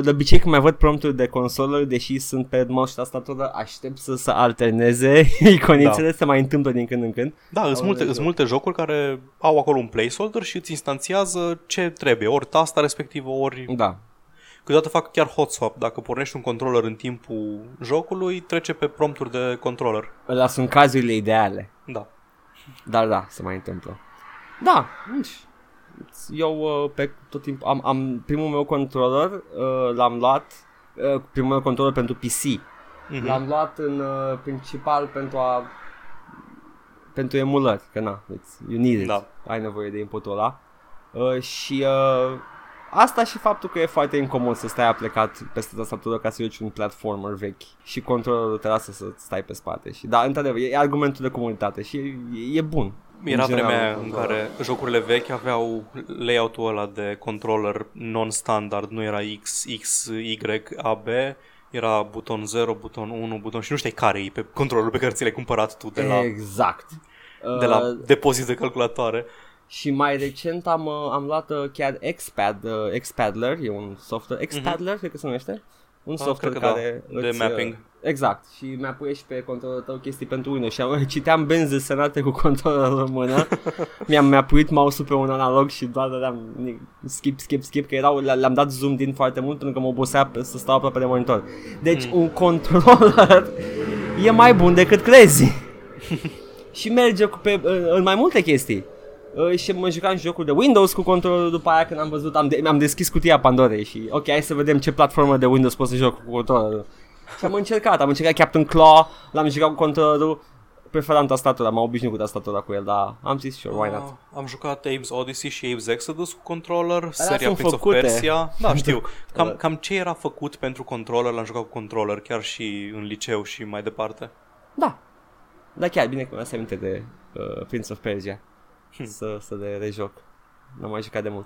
De obicei când mai văd prompturi de consolă, deși sunt pe mouse și tastatură, aștept să se alterneze iconițele, se mai întâmplă din când în când. Da, sunt multe jocuri care au acolo un placeholder și îți instanțiază ce trebuie, ori tasta respectivă, ori... Da. Câteodată fac chiar hot swap. Dacă pornești un controller în timpul jocului, trece pe prompturi de controller. Ăla sunt cazurile ideale. Da. Dar da, se mai întâmplă. Da. Eu pe tot timpul am primul meu controller, l-am luat, primul meu controller pentru PC. Mm-hmm. L-am luat în principal pentru emulări, că na, you need it. Da. Ai nevoie de inputul ăla. Și Asta și faptul că e foarte incomod să stai aplecat peste tastatură ca să joci un platformer vechi și controllerul te lasă să stai pe spate. Și da, într-adevăr, e argumentul de comunitate și e bun. Era vremea în care jocurile vechi aveau layout-ul ăla de controller non-standard, nu era X, X, Y, A, B, era buton 0, buton 1, buton și nu știi care e pe controllerul pe care ți l-ai cumpărat tu de la, exact, de la depozit de calculatoare. Și mai recent am luat chiar Xpadler, e un software, Xpadler, cred că se numește, un software care de mapping. Exact, și mi-apuiești pe controlul tău chestii pentru unul și citeam benzi desenate cu controlul în mână. Mi-am apuit mouse-ul pe un analog și doar le-am skip, că erau, le-am dat zoom din foarte mult pentru că mă obosea să stau aproape de monitor. Deci un controller e mai bun decât crezi. Și merge în mai multe chestii. Și mă jucam jocuri de Windows cu controllerul, după aia când am văzut, am deschis cutia Pandorei și ok, hai să vedem ce platformă de Windows pot să joc cu controllerul. Și am încercat Captain Claw, l-am jucat cu controllerul, preferam tastatura, m-am obișnuit cu tastatura cu el, dar am zis sure, why not. Am jucat Abe's Odyssey și Abe's Exodus cu controller, dar seria Prince of Persia, da, știu, cam ce era făcut pentru controller, l-am jucat cu controller chiar și în liceu și mai departe. Da, dar chiar bine că mi-am aminte de Prince of Persia. Să le rejoc. N-am mai jucat de mult.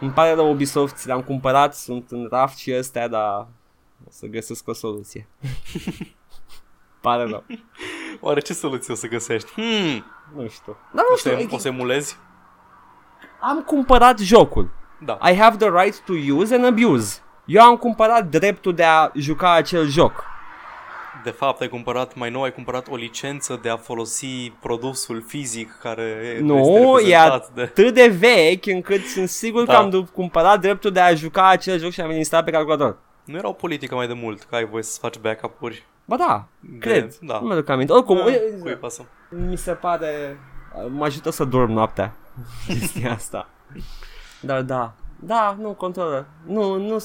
Îmi pare rău, Ubisoft, ți le-am cumpărat, sunt în raft și ăstea, dar o să găsesc o soluție. Pare rău. Oare ce soluție o să găsești? Nu știu. Dar nu știu. O să emulezi? Am cumpărat jocul. Da. I have the right to use and abuse. Eu am cumpărat dreptul de a juca acel joc. De fapt, ai cumpărat o licență de a folosi produsul fizic care este reprezentat de... Nu, e atât de vechi încât sunt sigur că am cumpărat dreptul de a juca acel joc și a administra pe calculator. Nu era o politică mai de mult că ai voie să faci backup-uri? Ba da, cred. Da. Nu mă duc aminte. Oricum, mi se pare... Mă ajută să dorm noaptea chestia asta. Dar da. Da, nu, controller. Nu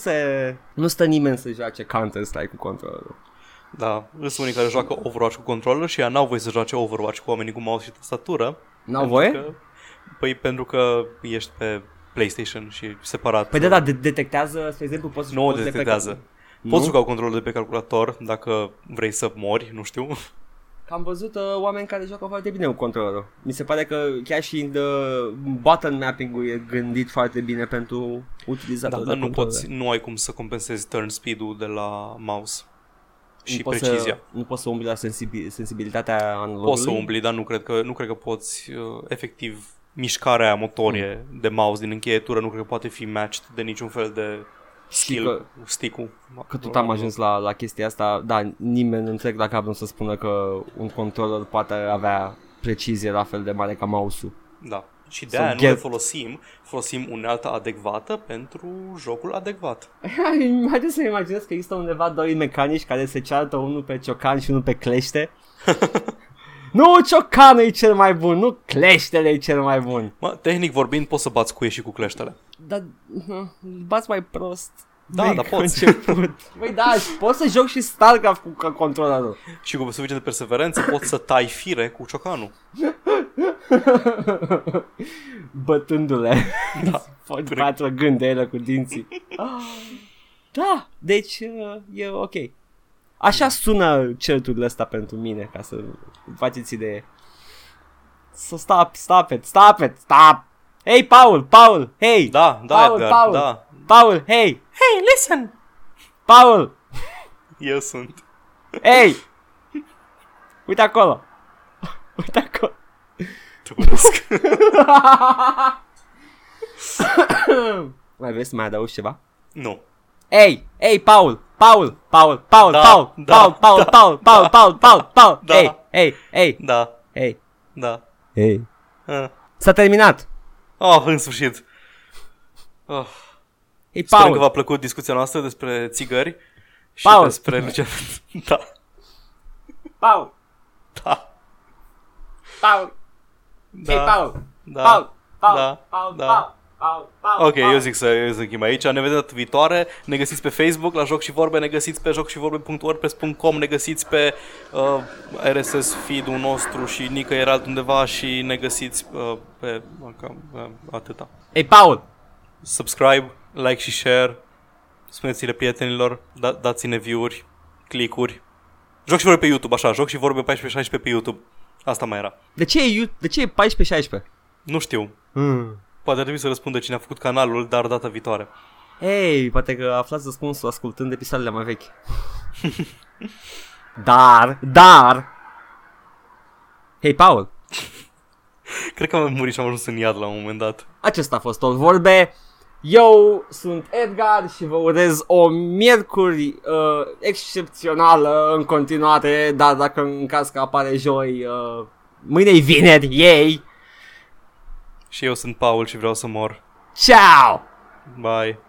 stă nimeni să joace Counter-Strike cu controllerul. Da, sunt unii care joacă Overwatch cu controller și ea n-au voie să joace Overwatch cu oamenii cu mouse și tastatură. N-au voie? Pentru că ești pe PlayStation și separat. Păi da, detectează, spre exemplu, poți să juca detectează. Poți juca controlul de pe calculator dacă vrei să mori, nu știu. Am văzut oameni care joacă foarte bine cu controllerul. Mi se pare că chiar și button mapping-ul e gândit foarte bine pentru utilizatorul de controller. Dar nu ai cum să compensezi turn speed-ul de la mouse. Și precizia. Nu poți să umbli la sensibilitatea analogului? Poți să umbli, dar nu cred că poți efectiv mișcarea motorie de mouse din încheietură, nu cred că poate fi matched de niciun fel de skill, stick-ul. Că tot am ajuns la chestia asta, da, nimeni întreg dacă vreau să spună că un controller poate avea precizie la fel de mare ca mouse-ul. Da. Și de-aia nu le folosim unealta adecvată pentru jocul adecvat. Haideți să imaginez că există undeva doi mecanici care se ceartă, unul pe ciocan și unul pe clește. Nu, ciocanul e cel mai bun, nu cleștele e cel mai bun. Tehnic vorbind, poți să bați cuie și cu cleștele. Dar bați mai prost. Da, dar poți. Băi, da, poți să joc și StarCraft cu controlerul. Și cu suficient de perseverență poți să tai fire cu ciocanul. Bătându-le. Da, poți gând de ele cu dinții. Da, deci e ok. Așa sună certul ăsta pentru mine, ca să faceți idee. So stop it. Hey, Paul, hey. Da, Paul, Edgar, Paul, da. Paul, hey. Hey, listen. Paul. Eu sunt. Hey. Uite acolo. Mai vrei să mai adaugi ceva? Nu. Ei, Paul. Ei. S-a terminat. Oh, în sfârșit. Oh. Ei, Paul. Sperăm că v-a plăcut discuția noastră despre țigări și Paul. Despre Lucian. Da. Paul. Da. Paul. Da, hey, Paul. Ok, eu zic să închim aici. Ne vedem data viitoare. Ne găsiți pe Facebook la Joc și Vorbe. Ne găsiți pe jocșivorbe.wordpress.com. Ne găsiți pe RSS feed-ul nostru și nicăieri altundeva. Și ne găsiți pe atâta. Hey, Paul. subscribe, like și share, spuneți-le prietenilor, dați-ne view-uri, click-uri. Joc și vorbe pe YouTube, așa, joc și vorbe 14-16 pe YouTube. Asta mai era. De ce e 14-16? Nu știu. Poate ar trebui să răspundă cine a făcut canalul, dar data viitoare. Ei, poate că aflați răspunsul ascultând episoadele mai vechi. Dar! Hei, Paul! Cred că am murit și am ajuns în iad la un moment dat. Acesta a fost Tot Vorbe. Eu sunt Edgar și vă urez o miercuri excepțională în continuare, dar dacă în caz că apare joi, mâine-i vineri, yay! Și eu sunt Paul și vreau să mor. Ciao! Bye!